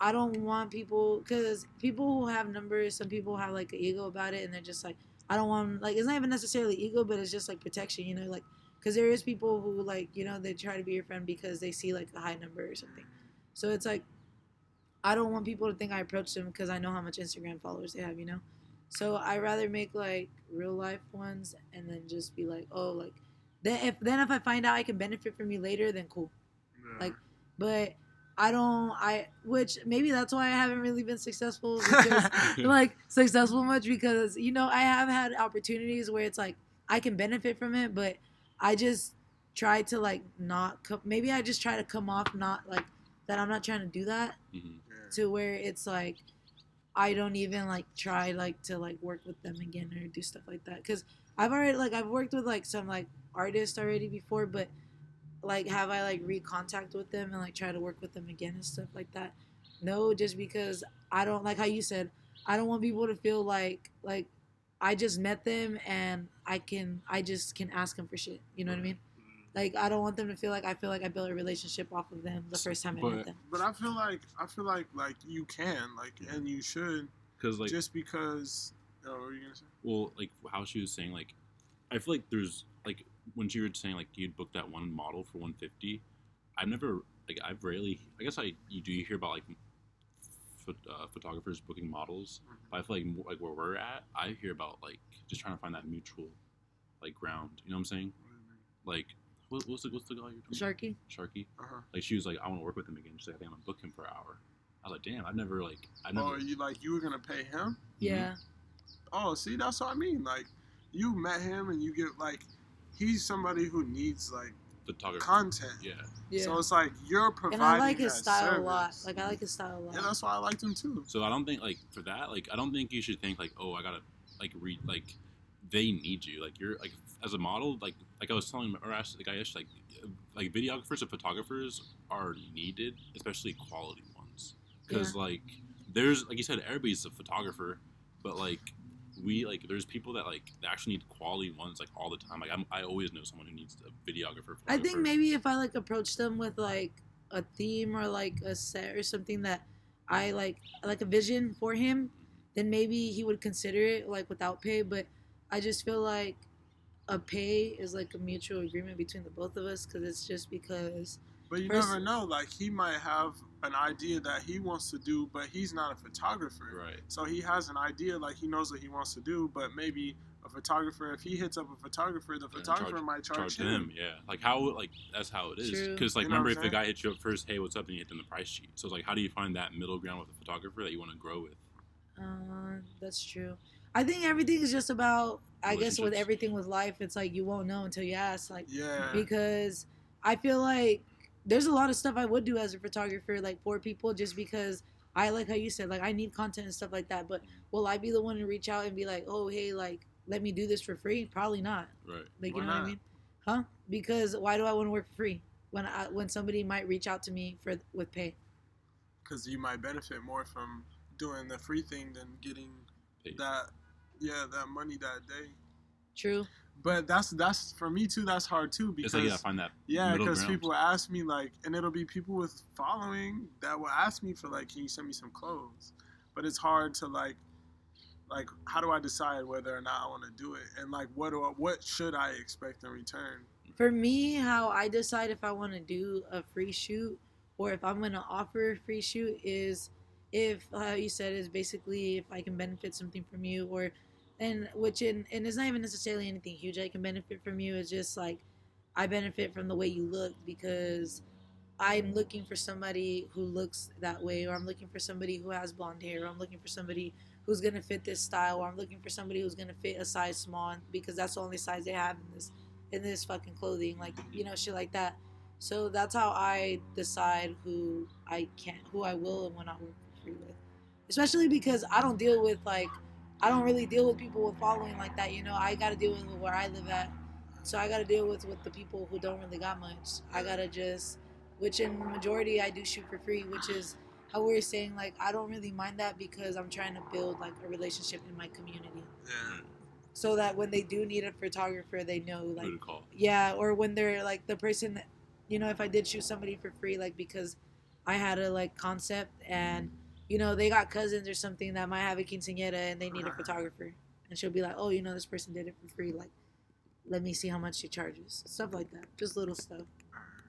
I don't want people. Because people who have numbers, some people have like an ego about it, and they're just like. I don't want, like, it's not even necessarily ego, but it's just, like, protection, you know, like, because there is people who, like, you know, they try to be your friend because they see, like, a high number or something. So it's, like, I don't want people to think I approach them because I know how much Instagram followers they have, you know? So I rather make, like, real-life ones and then just be, like, oh, like, then if I find out I can benefit from you later, then cool. Yeah. Like, but which maybe that's why I haven't really been successful, because, like, successful much, because, you know, I have had opportunities where it's like I can benefit from it, but I just try to, like, maybe I just try to come off not, like, that I'm not trying to do that, mm-hmm. to where it's like I don't even, like, try, like, to, like, work with them again or do stuff like that, because I've already, like, I've worked with, like, some, like, artists already before, but, like, have I, like, recontact with them and, like, try to work with them again and stuff like that? No, just because I don't, like how you said, I don't want people to feel like I just met them and I just can ask them for shit. You know what I mean? Like, I don't want them to feel like I built a relationship off of them the first time I met them. But I feel like you can, like, and you should. Cause, like, just because, oh, what were you gonna say? Well, like, how she was saying, like, I feel like there's, like, when she was saying, like, you'd book that one model for $150, I've never, like, I've rarely, I guess you hear about, like, photographers booking models, but I feel like more, like, where we're at, I hear about, like, just trying to find that mutual, like, ground, you know what I'm saying? Like, what's the guy you're talking about? Sharky. Uh-huh. Like, she was like, I want to work with him again. She's like, I think I'm going to book him for an hour. I was like, damn, I've never. Oh, you were going to pay him? Yeah. Mm-hmm. Oh, see, that's what I mean. Like, you met him and you get, like, he's somebody who needs, like, content. Yeah. So it's like you're providing. And I like his style service. A lot. Like, I like his style a lot. Yeah, that's why I liked him too. So I don't think, like, for that, like, I don't think you should think, like, oh, I gotta, like, read, like, they need you. Like, you're, like, as a model, like I was telling, or actually, like, I guess, like videographers and photographers are needed, especially quality ones, because like there's, like you said, everybody's a photographer, but like. We, like, there's people that, like, they actually need quality ones, like, all the time. Like, I always know someone who needs a videographer. I think maybe if I, like, approach them with, like, a theme or, like, a set or something that I, like a vision for him, then maybe he would consider it, like, without pay. But I just feel like a pay is, like, a mutual agreement between the both of us, because it's just because... But you never know, like, he might have an idea that he wants to do, but he's not a photographer. Right. So he has an idea, like, he knows what he wants to do, but maybe a photographer, if he hits up a photographer, the photographer might charge him. Yeah. Like, how, like, that's how it is. Because, like, you remember, if the guy hits you up first, hey, what's up, and you hit them the price sheet. So, it's like, how do you find that middle ground with a photographer that you want to grow with? That's true. I think everything is just about, I guess, with everything with life, it's like you won't know until you ask. Like, yeah. Because I feel like there's a lot of stuff I would do as a photographer, like, for people, just because I, like how you said, like, I need content and stuff like that. But will I be the one to reach out and be like, oh, hey, like, let me do this for free? Probably not. Right. Like, you know what I mean? Huh? Because why do I want to work for free when somebody might reach out to me with pay? Because you might benefit more from doing the free thing than getting that money that day. True. But that's for me too. That's hard too, because it's like, find that because ground. People ask me, like, and it'll be people with following that will ask me for, like, can you send me some clothes? But it's hard to like how do I decide whether or not I want to do it, and like what should I expect in return? For me, how I decide if I want to do a free shoot or if I'm going to offer a free shoot is if you said is basically if I can benefit something from you, or. And and it's not even necessarily anything huge I can benefit from you. It's just like I benefit from the way you look, because I'm looking for somebody who looks that way, or I'm looking for somebody who has blonde hair, or I'm looking for somebody who's going to fit this style, or I'm looking for somebody who's going to fit a size small, because that's the only size they have in this fucking clothing, like, you know, shit like that. So that's how I decide who I will and will not work with. Especially because I don't really deal with people with following like that, you know. I got to deal with where I live at. So I got to deal with the people who don't really got much. I got to just, which in the majority I do shoot for free, which is how we were saying, like, I don't really mind that, because I'm trying to build, like, a relationship in my community. Yeah. So that when they do need a photographer, they know, like, who to call. Yeah, or when they're, like, the person that, you know, if I did shoot somebody for free, like, because I had a, like, concept and... you know, they got cousins or something that might have a quinceañera and they need a photographer. And she'll be like, oh, you know, this person did it for free. Like, let me see how much she charges. Stuff like that. Just little stuff.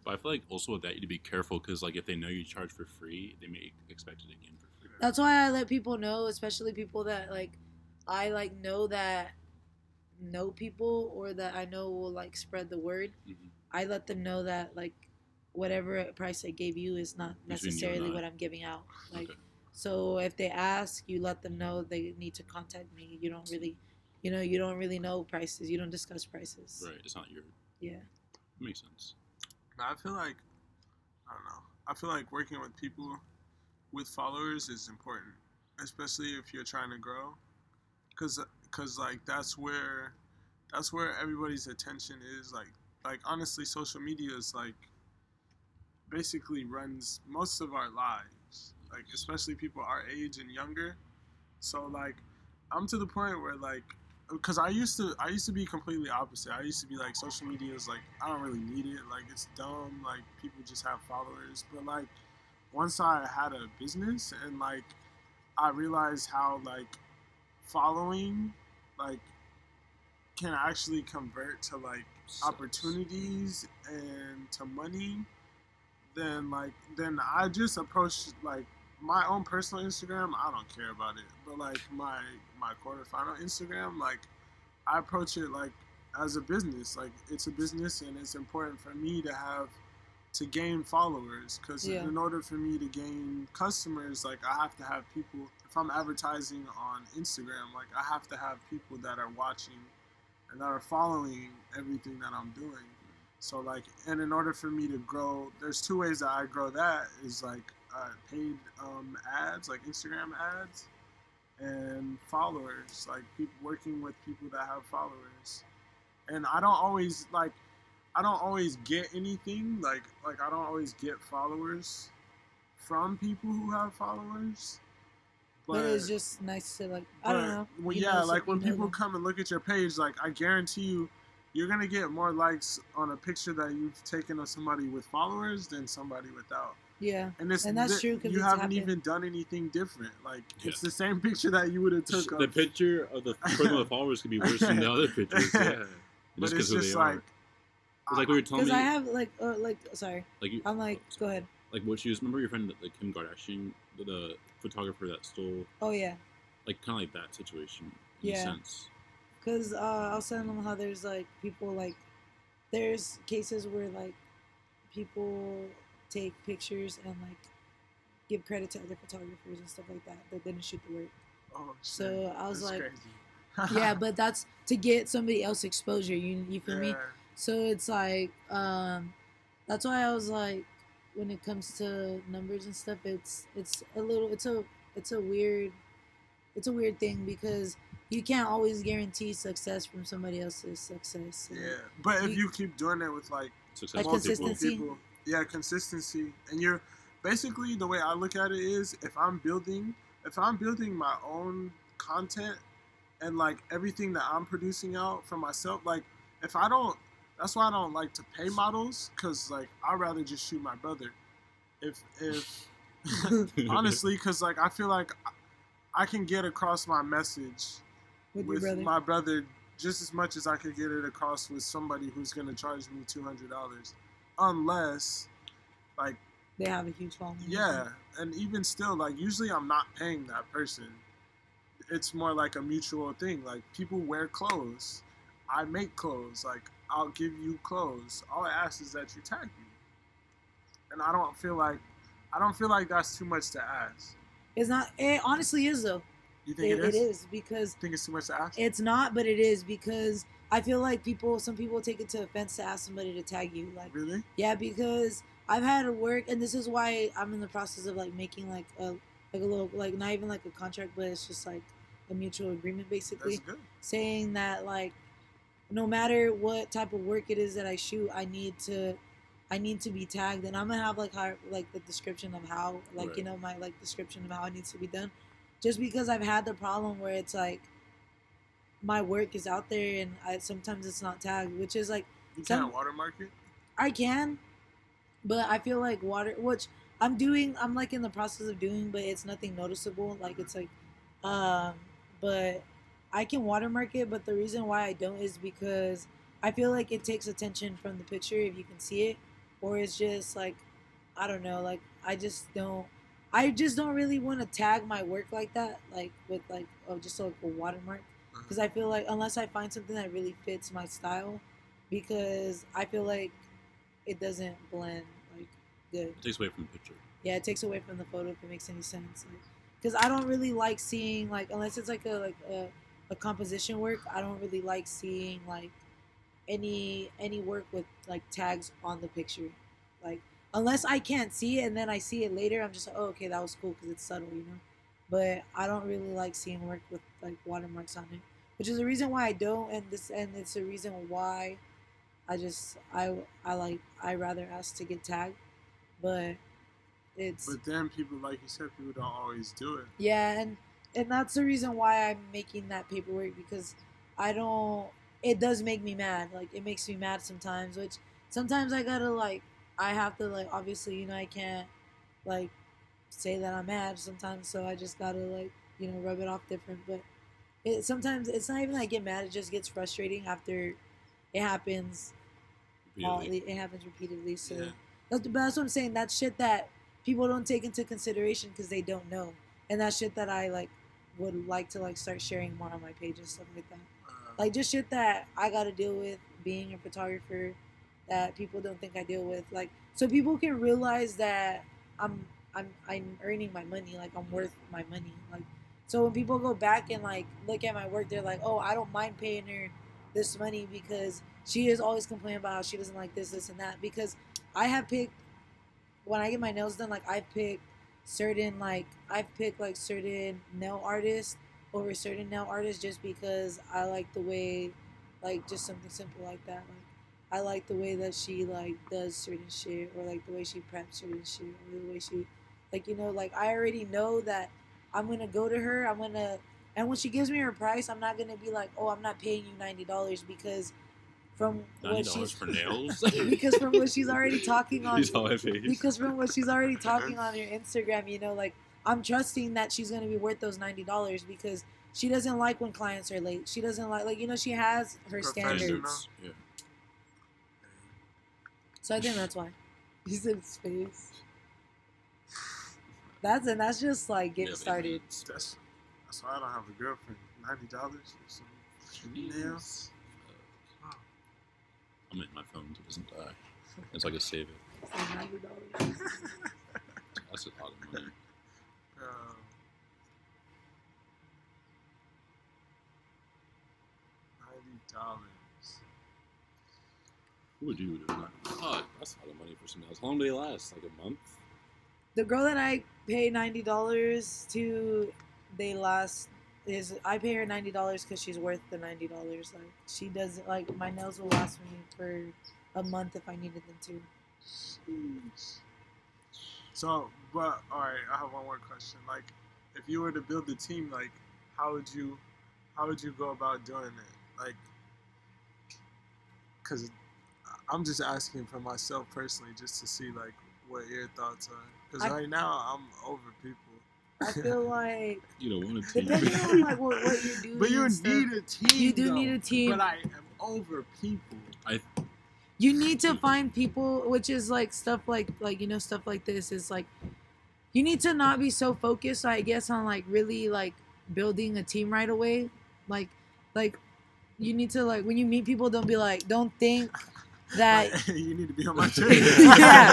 But I feel like also with that, you need to be careful, because, like, if they know you charge for free, they may expect it again for free. That's why I let people know, especially people that, like, I, like, know that know people or that I know will, like, spread the word. Mm-hmm. I let them know that, like, whatever price I gave you is not necessarily what I'm giving out. Like, okay. So if they ask, you let them know they need to contact me. You don't really, you know, you don't really know prices. You don't discuss prices. Right. It's not your. Yeah. That makes sense. But I feel like, I don't know. I feel like working with people with followers is important, especially if you're trying to grow. Cause like, that's where everybody's attention is. Like honestly, social media is like, basically runs most of our lives, like especially people our age and younger. So like, I'm to the point where like, because I used to be completely opposite. I used to be like, social media is like, I don't really need it, like it's dumb, like people just have followers. But like, once I had a business and like, I realized how like, following like, can actually convert to like, opportunities and to money. Then I just approached, like, my own personal Instagram, I don't care about it. But, like, my quarterfinal Instagram, like, I approach it, like, as a business. Like, it's a business, and it's important for me to gain followers. Because in order for me to gain customers, like, I have to have people, if I'm advertising on Instagram, like, I have to have people that are watching and that are following everything that I'm doing. So, like, and in order for me to grow, there's two ways that I grow that is, like, paid ads, like Instagram ads, and followers, like, working with people that have followers. And I don't always get anything, like I don't always get followers from people who have followers. But it's just nice to, like, I don't know. Well, yeah, like, when people come and look at your page, like, I guarantee you, you're going to get more likes on a picture that you've taken of somebody with followers than somebody without. Yeah, and that's true. Cause you haven't even done anything different. Like, it's the same picture that you would have took. The picture of the person with followers could be worse than the other pictures. Yeah, but it's just like, it's like we were telling me. Because I have go ahead. Like what she was. Remember your friend, like Kim Kardashian, the photographer that stole. Oh yeah. Like kind of like that situation in a sense. Because I was telling them how there's, like, people, like, there's cases where, like, people take pictures and, like, give credit to other photographers and stuff like that that didn't shoot the work. Oh, shit. So I was like, crazy. Yeah, but that's to get somebody else exposure, you feel me? So it's like, that's why I was like, when it comes to numbers and stuff, it's a weird thing because you can't always guarantee success from somebody else's success. So yeah, but if you keep doing it with, like, consistency. People, yeah, consistency. And you're basically, the way I look at it is, if I'm building my own content and, like, everything that I'm producing out for myself, like, that's why I don't like to pay models, because, like, I'd rather just shoot my brother. If honestly, because, like, I feel like I can get across my message with my brother just as much as I could get it across with somebody who's going to charge me $200, unless, like, they have a huge following. Yeah, and even still, like, usually I'm not paying that person. It's more like a mutual thing. Like, people wear clothes. I make clothes. Like, I'll give you clothes. All I ask is that you tag me. And I don't feel like that's too much to ask. It's not. It honestly is, though. You think it is? It is, because. You think it's too much to ask? It's not, but it is, because I feel like some people take it to offense to ask somebody to tag you. Like, really? Yeah, because I've had to work, and this is why I'm in the process of, like, making, like, a little, like, not even, like, a contract, but it's just, like, a mutual agreement, basically. That's good. Saying that, like, no matter what type of work it is that I shoot, I need to be tagged, and I'm gonna have the description of how, like, right. You know, my, like, description of how it needs to be done, just because I've had the problem where it's like my work is out there and sometimes it's not tagged, which is like you can't watermark it. I can, but I feel like which I'm like in the process of doing, but it's nothing noticeable. Like, it's like, but I can watermark it. But the reason why I don't is because I feel like it takes attention from the picture if you can see it. Or it's just, like, I don't know, like, I just don't really want to tag my work like that, like, with, like, just, like, a watermark. Because I feel like, unless I find something that really fits my style, because I feel like it doesn't blend, like, good. It takes away from the picture. Yeah, it takes away from the photo if it makes any sense. Because I don't really like seeing, like, unless it's like a composition work, I don't really like seeing like any work with like tags on the picture. Like, unless I can't see it and then I see it later, I'm just like, oh, okay, that was cool because it's subtle, you know? But I don't really like seeing work with like watermarks on it, which is the reason why I don't, and it's the reason why I rather ask to get tagged, but it's. But then people, like you said, people don't always do it. Yeah, and that's the reason why I'm making that paperwork, because I don't. It does make me mad. Like, it makes me mad sometimes. Which sometimes I gotta like. I have to like. Obviously, you know, I can't like say that I'm mad sometimes. So I just gotta like, you know, rub it off different. But it, sometimes it's not even like I get mad. It just gets frustrating after. It happens. Really? It happens repeatedly. So yeah. That's what I'm saying. That's shit that people don't take into consideration because they don't know. And that's shit that I like would like to like start sharing more on my page and stuff like that. Like just shit that I gotta deal with being a photographer that people don't think I deal with. Like so people can realize that I'm earning my money. Like I'm worth my money. Like so when people go back and like look at my work, they're like, oh, I don't mind paying her this money because she is always complaining about how she doesn't like this and that, because I have picked, when I get my nails done, like I've picked certain nail artists over certain nail artists just because I like the way, like just something simple like that, like I like the way that she like does certain shit, or like the way she preps certain shit, or the way she like, you know, like I already know that I'm gonna go to her, and when she gives me her price, I'm not going to be like, oh, I'm not paying you $90 because from what she's for nails? Because from what she's already talking on her Instagram, you know, like I'm trusting that she's going to be worth those $90 because she doesn't like when clients are late. She doesn't like you know, she has her standards. Yeah. So I think that's why. He's in space. That's just like getting started. So I don't have a girlfriend. $90 for some nails. I'm in my phone so it doesn't die. It's like a save it. $90. That's a lot of money. $90. What would you do? That's a lot of money for some nails. How long do they last? Like a month? The girl that I pay $90 to. I pay her $90 because she's worth the $90. Like she doesn't like my nails will last me for a month if I needed them to. So, but all right, I have one more question. Like, if you were to build a team, like, how would you go about doing it? Like, because I'm just asking for myself personally, just to see like what your thoughts are. Because right now I'm over people. I feel like you don't want a team. Depending on like what you do, but you need a team. You do need a team. But I am over people. You need to find people, which is like stuff like you know stuff like this is like you need to not be so focused, I guess, on like really like building a team right away. Like you need to like when you meet people, don't think. That like, you need to be on my team. yeah,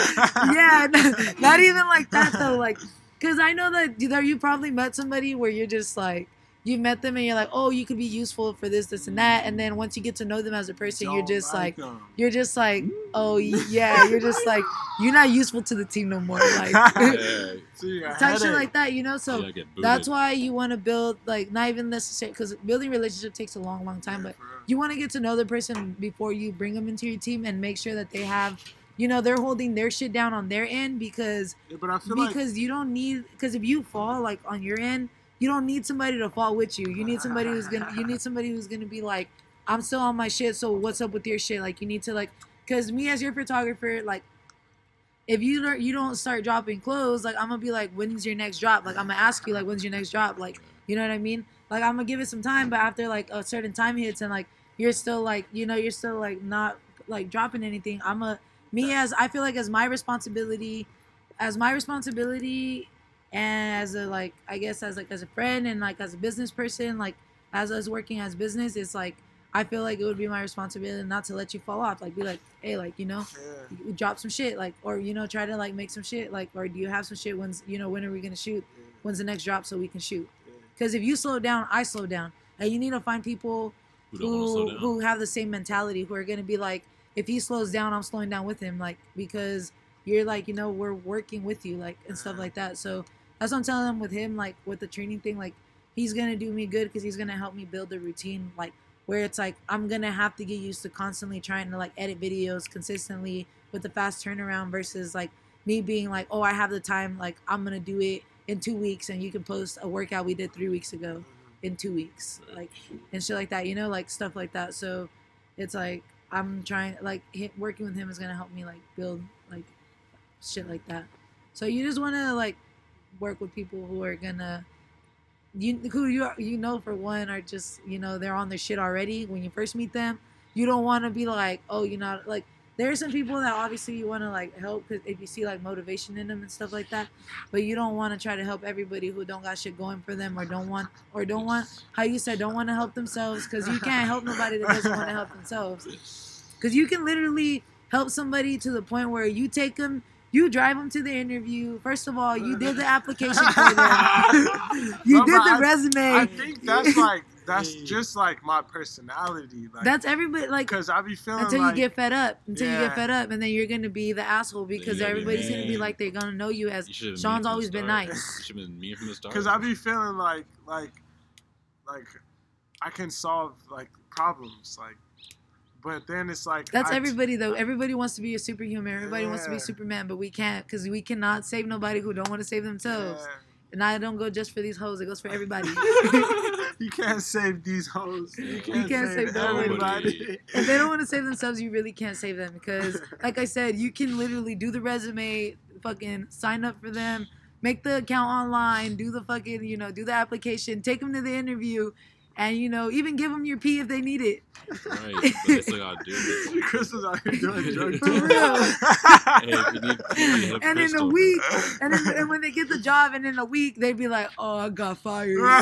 not even like that though. Like. Because I know that you probably met somebody where you're just like, you met them and you're like, oh, you could be useful for this, and that. And then once you get to know them as a person, you're just like, oh, yeah, you're just like, you're not useful to the team no more. Like, type shit like that, you know? So that's why you want to build, like, not even necessarily, because building a relationship takes a long, long time. But you want to get to know the person before you bring them into your team and make sure that they have... You know, they're holding their shit down on their end because you don't need... Because if you fall, like, on your end, you don't need somebody to fall with you. You need somebody who's gonna be like, I'm still on my shit, so what's up with your shit? Like, you need to, like... Because me, as your photographer, like, if you don't start dropping clothes, like, I'm gonna be like, when's your next drop? Like, I'm gonna ask you, like, when's your next drop? Like, you know what I mean? Like, I'm gonna give it some time, but after, like, a certain time hits and, like, you're still, like, you know, you're still, like, not, like, dropping anything, I'm gonna... I feel like as my responsibility, and as a like, I guess as like as a friend and like as a business person, like as us working as business, it's like I feel like it would be my responsibility not to let you fall off. Like, be like, hey, like, you know, yeah. drop some shit, like, or, you know, try to, like, make some shit, like, or do you have some shit? When's, you know, when are we going to shoot? Yeah. When's the next drop so we can shoot? Because if you slow down, I slow down. And you need to find people who have the same mentality, who are going to be like, if he slows down, I'm slowing down with him. Like, because you're like, you know, we're working with you, like, and stuff like that. So that's what I'm telling them with him, like, with the training thing, like, he's going to do me good because he's going to help me build a routine, like, where it's like I'm going to have to get used to constantly trying to, like, edit videos consistently with the fast turnaround versus, like, me being like, oh, I have the time, like, I'm going to do it in 2 weeks and you can post a workout we did 3 weeks ago in 2 weeks, like, and shit like that, you know, like, stuff like that. So it's like I'm trying, like, working with him is going to help me, like, build, like, shit like that. So you just want to, like, work with people who are going to, you know, for one, are just, you know, they're on their shit already. When you first meet them, you don't want to be like, oh, you're not, like, there are some people that obviously you want to, like, help because if you see, like, motivation in them and stuff like that, but you don't want to try to help everybody who don't got shit going for them or don't want, how you said, don't want to help themselves, because you can't help nobody that doesn't want to help themselves. Because you can literally help somebody to the point where you take them, you drive them to the interview. First of all, you did the application for them. you did the resume. I think that's like, that's just like my personality. Like, that's everybody. Like, because I be feeling until like, you get fed up. You get fed up, and then you're gonna be the asshole because everybody's gonna be like, they're gonna know you as you Sean's always been nice. Should have been mean from the start. Because I be feeling like I can solve like problems like. But then it's like... That's everybody, though. Everybody wants to be a superhuman. Everybody wants to be Superman, but we can't, because we cannot save nobody who don't want to save themselves. Yeah. And I don't go just for these hoes. It goes for everybody. You can't save these hoes. You can't save everybody. If they don't want to save themselves, you really can't save them, because, like I said, you can literally do the resume, fucking sign up for them, make the account online, do the fucking, you know, do the application, take them to the interview, and, you know, even give them your pee if they need it. Right. But they gotta do it. Chris is out here doing drugs. For real. And in a week, and when they get the job, and in a week, they'd be like, oh, I got fired. Oh,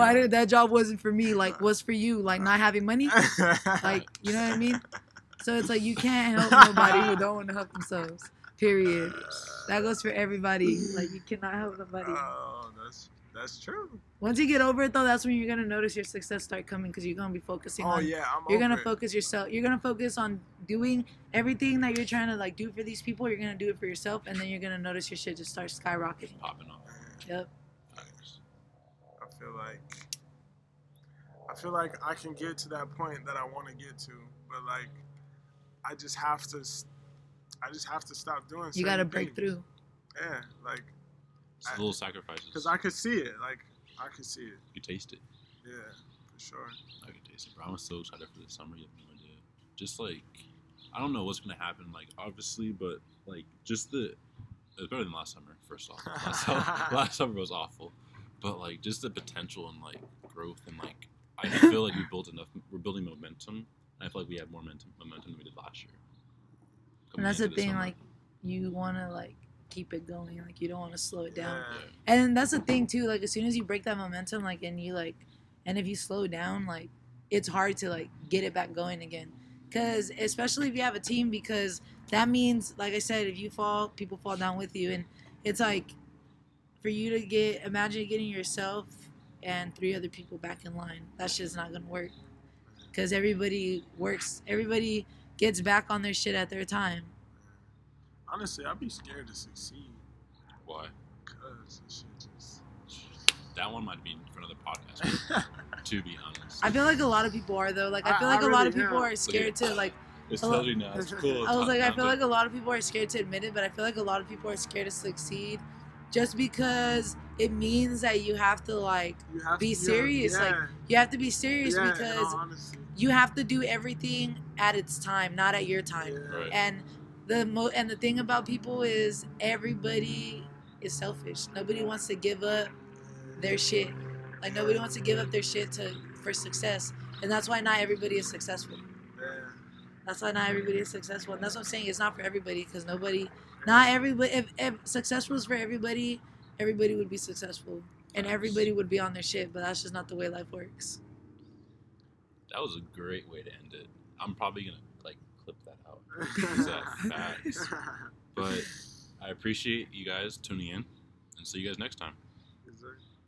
I didn't, that job wasn't for me. Like, what's for you? Like, not having money? Like, you know what I mean? So it's like, you can't help nobody who don't want to help themselves. Period. That goes for everybody. Like, you cannot help nobody. Oh, that's true. Once you get over it, though, that's when you're going to notice your success start coming, because you're going to be focusing on... Oh, yeah, you're going to focus yourself. You're going to focus on doing everything that you're trying to, like, do for these people. You're going to do it for yourself, and then you're going to notice your shit just start skyrocketing. Just popping off. Yep. Nice. I feel like I can get to that point that I want to get to, but, like, I just have to stop doing something. You got to break through. Yeah, like... It's little sacrifices. Because I could see it. Like, I could see it. You taste it. Yeah, for sure. I could taste it. Bro, I'm so excited for the summer. You have no idea. Just, like, I don't know what's going to happen, like, obviously, but, like, just the... It's better than last summer, first off. Last summer was awful. But, like, just the potential and, like, growth and, like... I feel like we built enough... We're building momentum. And I feel like we have more momentum than we did last year. And that's the thing, like, you want to, like... keep it going, like, you don't want to slow it down. Yeah. And that's the thing too, like, as soon as you break that momentum, like, and you like, and if you slow down, like, it's hard to, like, get it back going again, because especially if you have a team, because that means, like I said, if you fall, people fall down with you. And it's like, for you to get, imagine getting yourself and 3 other people back in line, that shit's not gonna work, because everybody gets back on their shit at their time. Honestly, I'd be scared to succeed. Why? Because this shit just... That one might be for another podcast, to be honest. I feel like a lot of people are, though. Like, I feel like a lot of people are scared to, like... It's lovely now. It's cool. I was like, I feel like a lot of people are scared to admit it, but I feel like a lot of people are scared to succeed just because it means that you have to, like, be serious. Like, you have to be serious because you have to do everything at its time, not at your time. Right. And the thing about people is everybody is selfish. Nobody wants to give up their shit. Like, nobody wants to give up their shit for success. And that's why not everybody is successful. And that's what I'm saying. It's not for everybody, because not everybody, if success was for everybody, everybody would be successful. and everybody would be on their shit, but that's just not the way life works. That was a great way to end it. I'm probably going to, like, clip that out. But I appreciate you guys tuning in, and see you guys next time.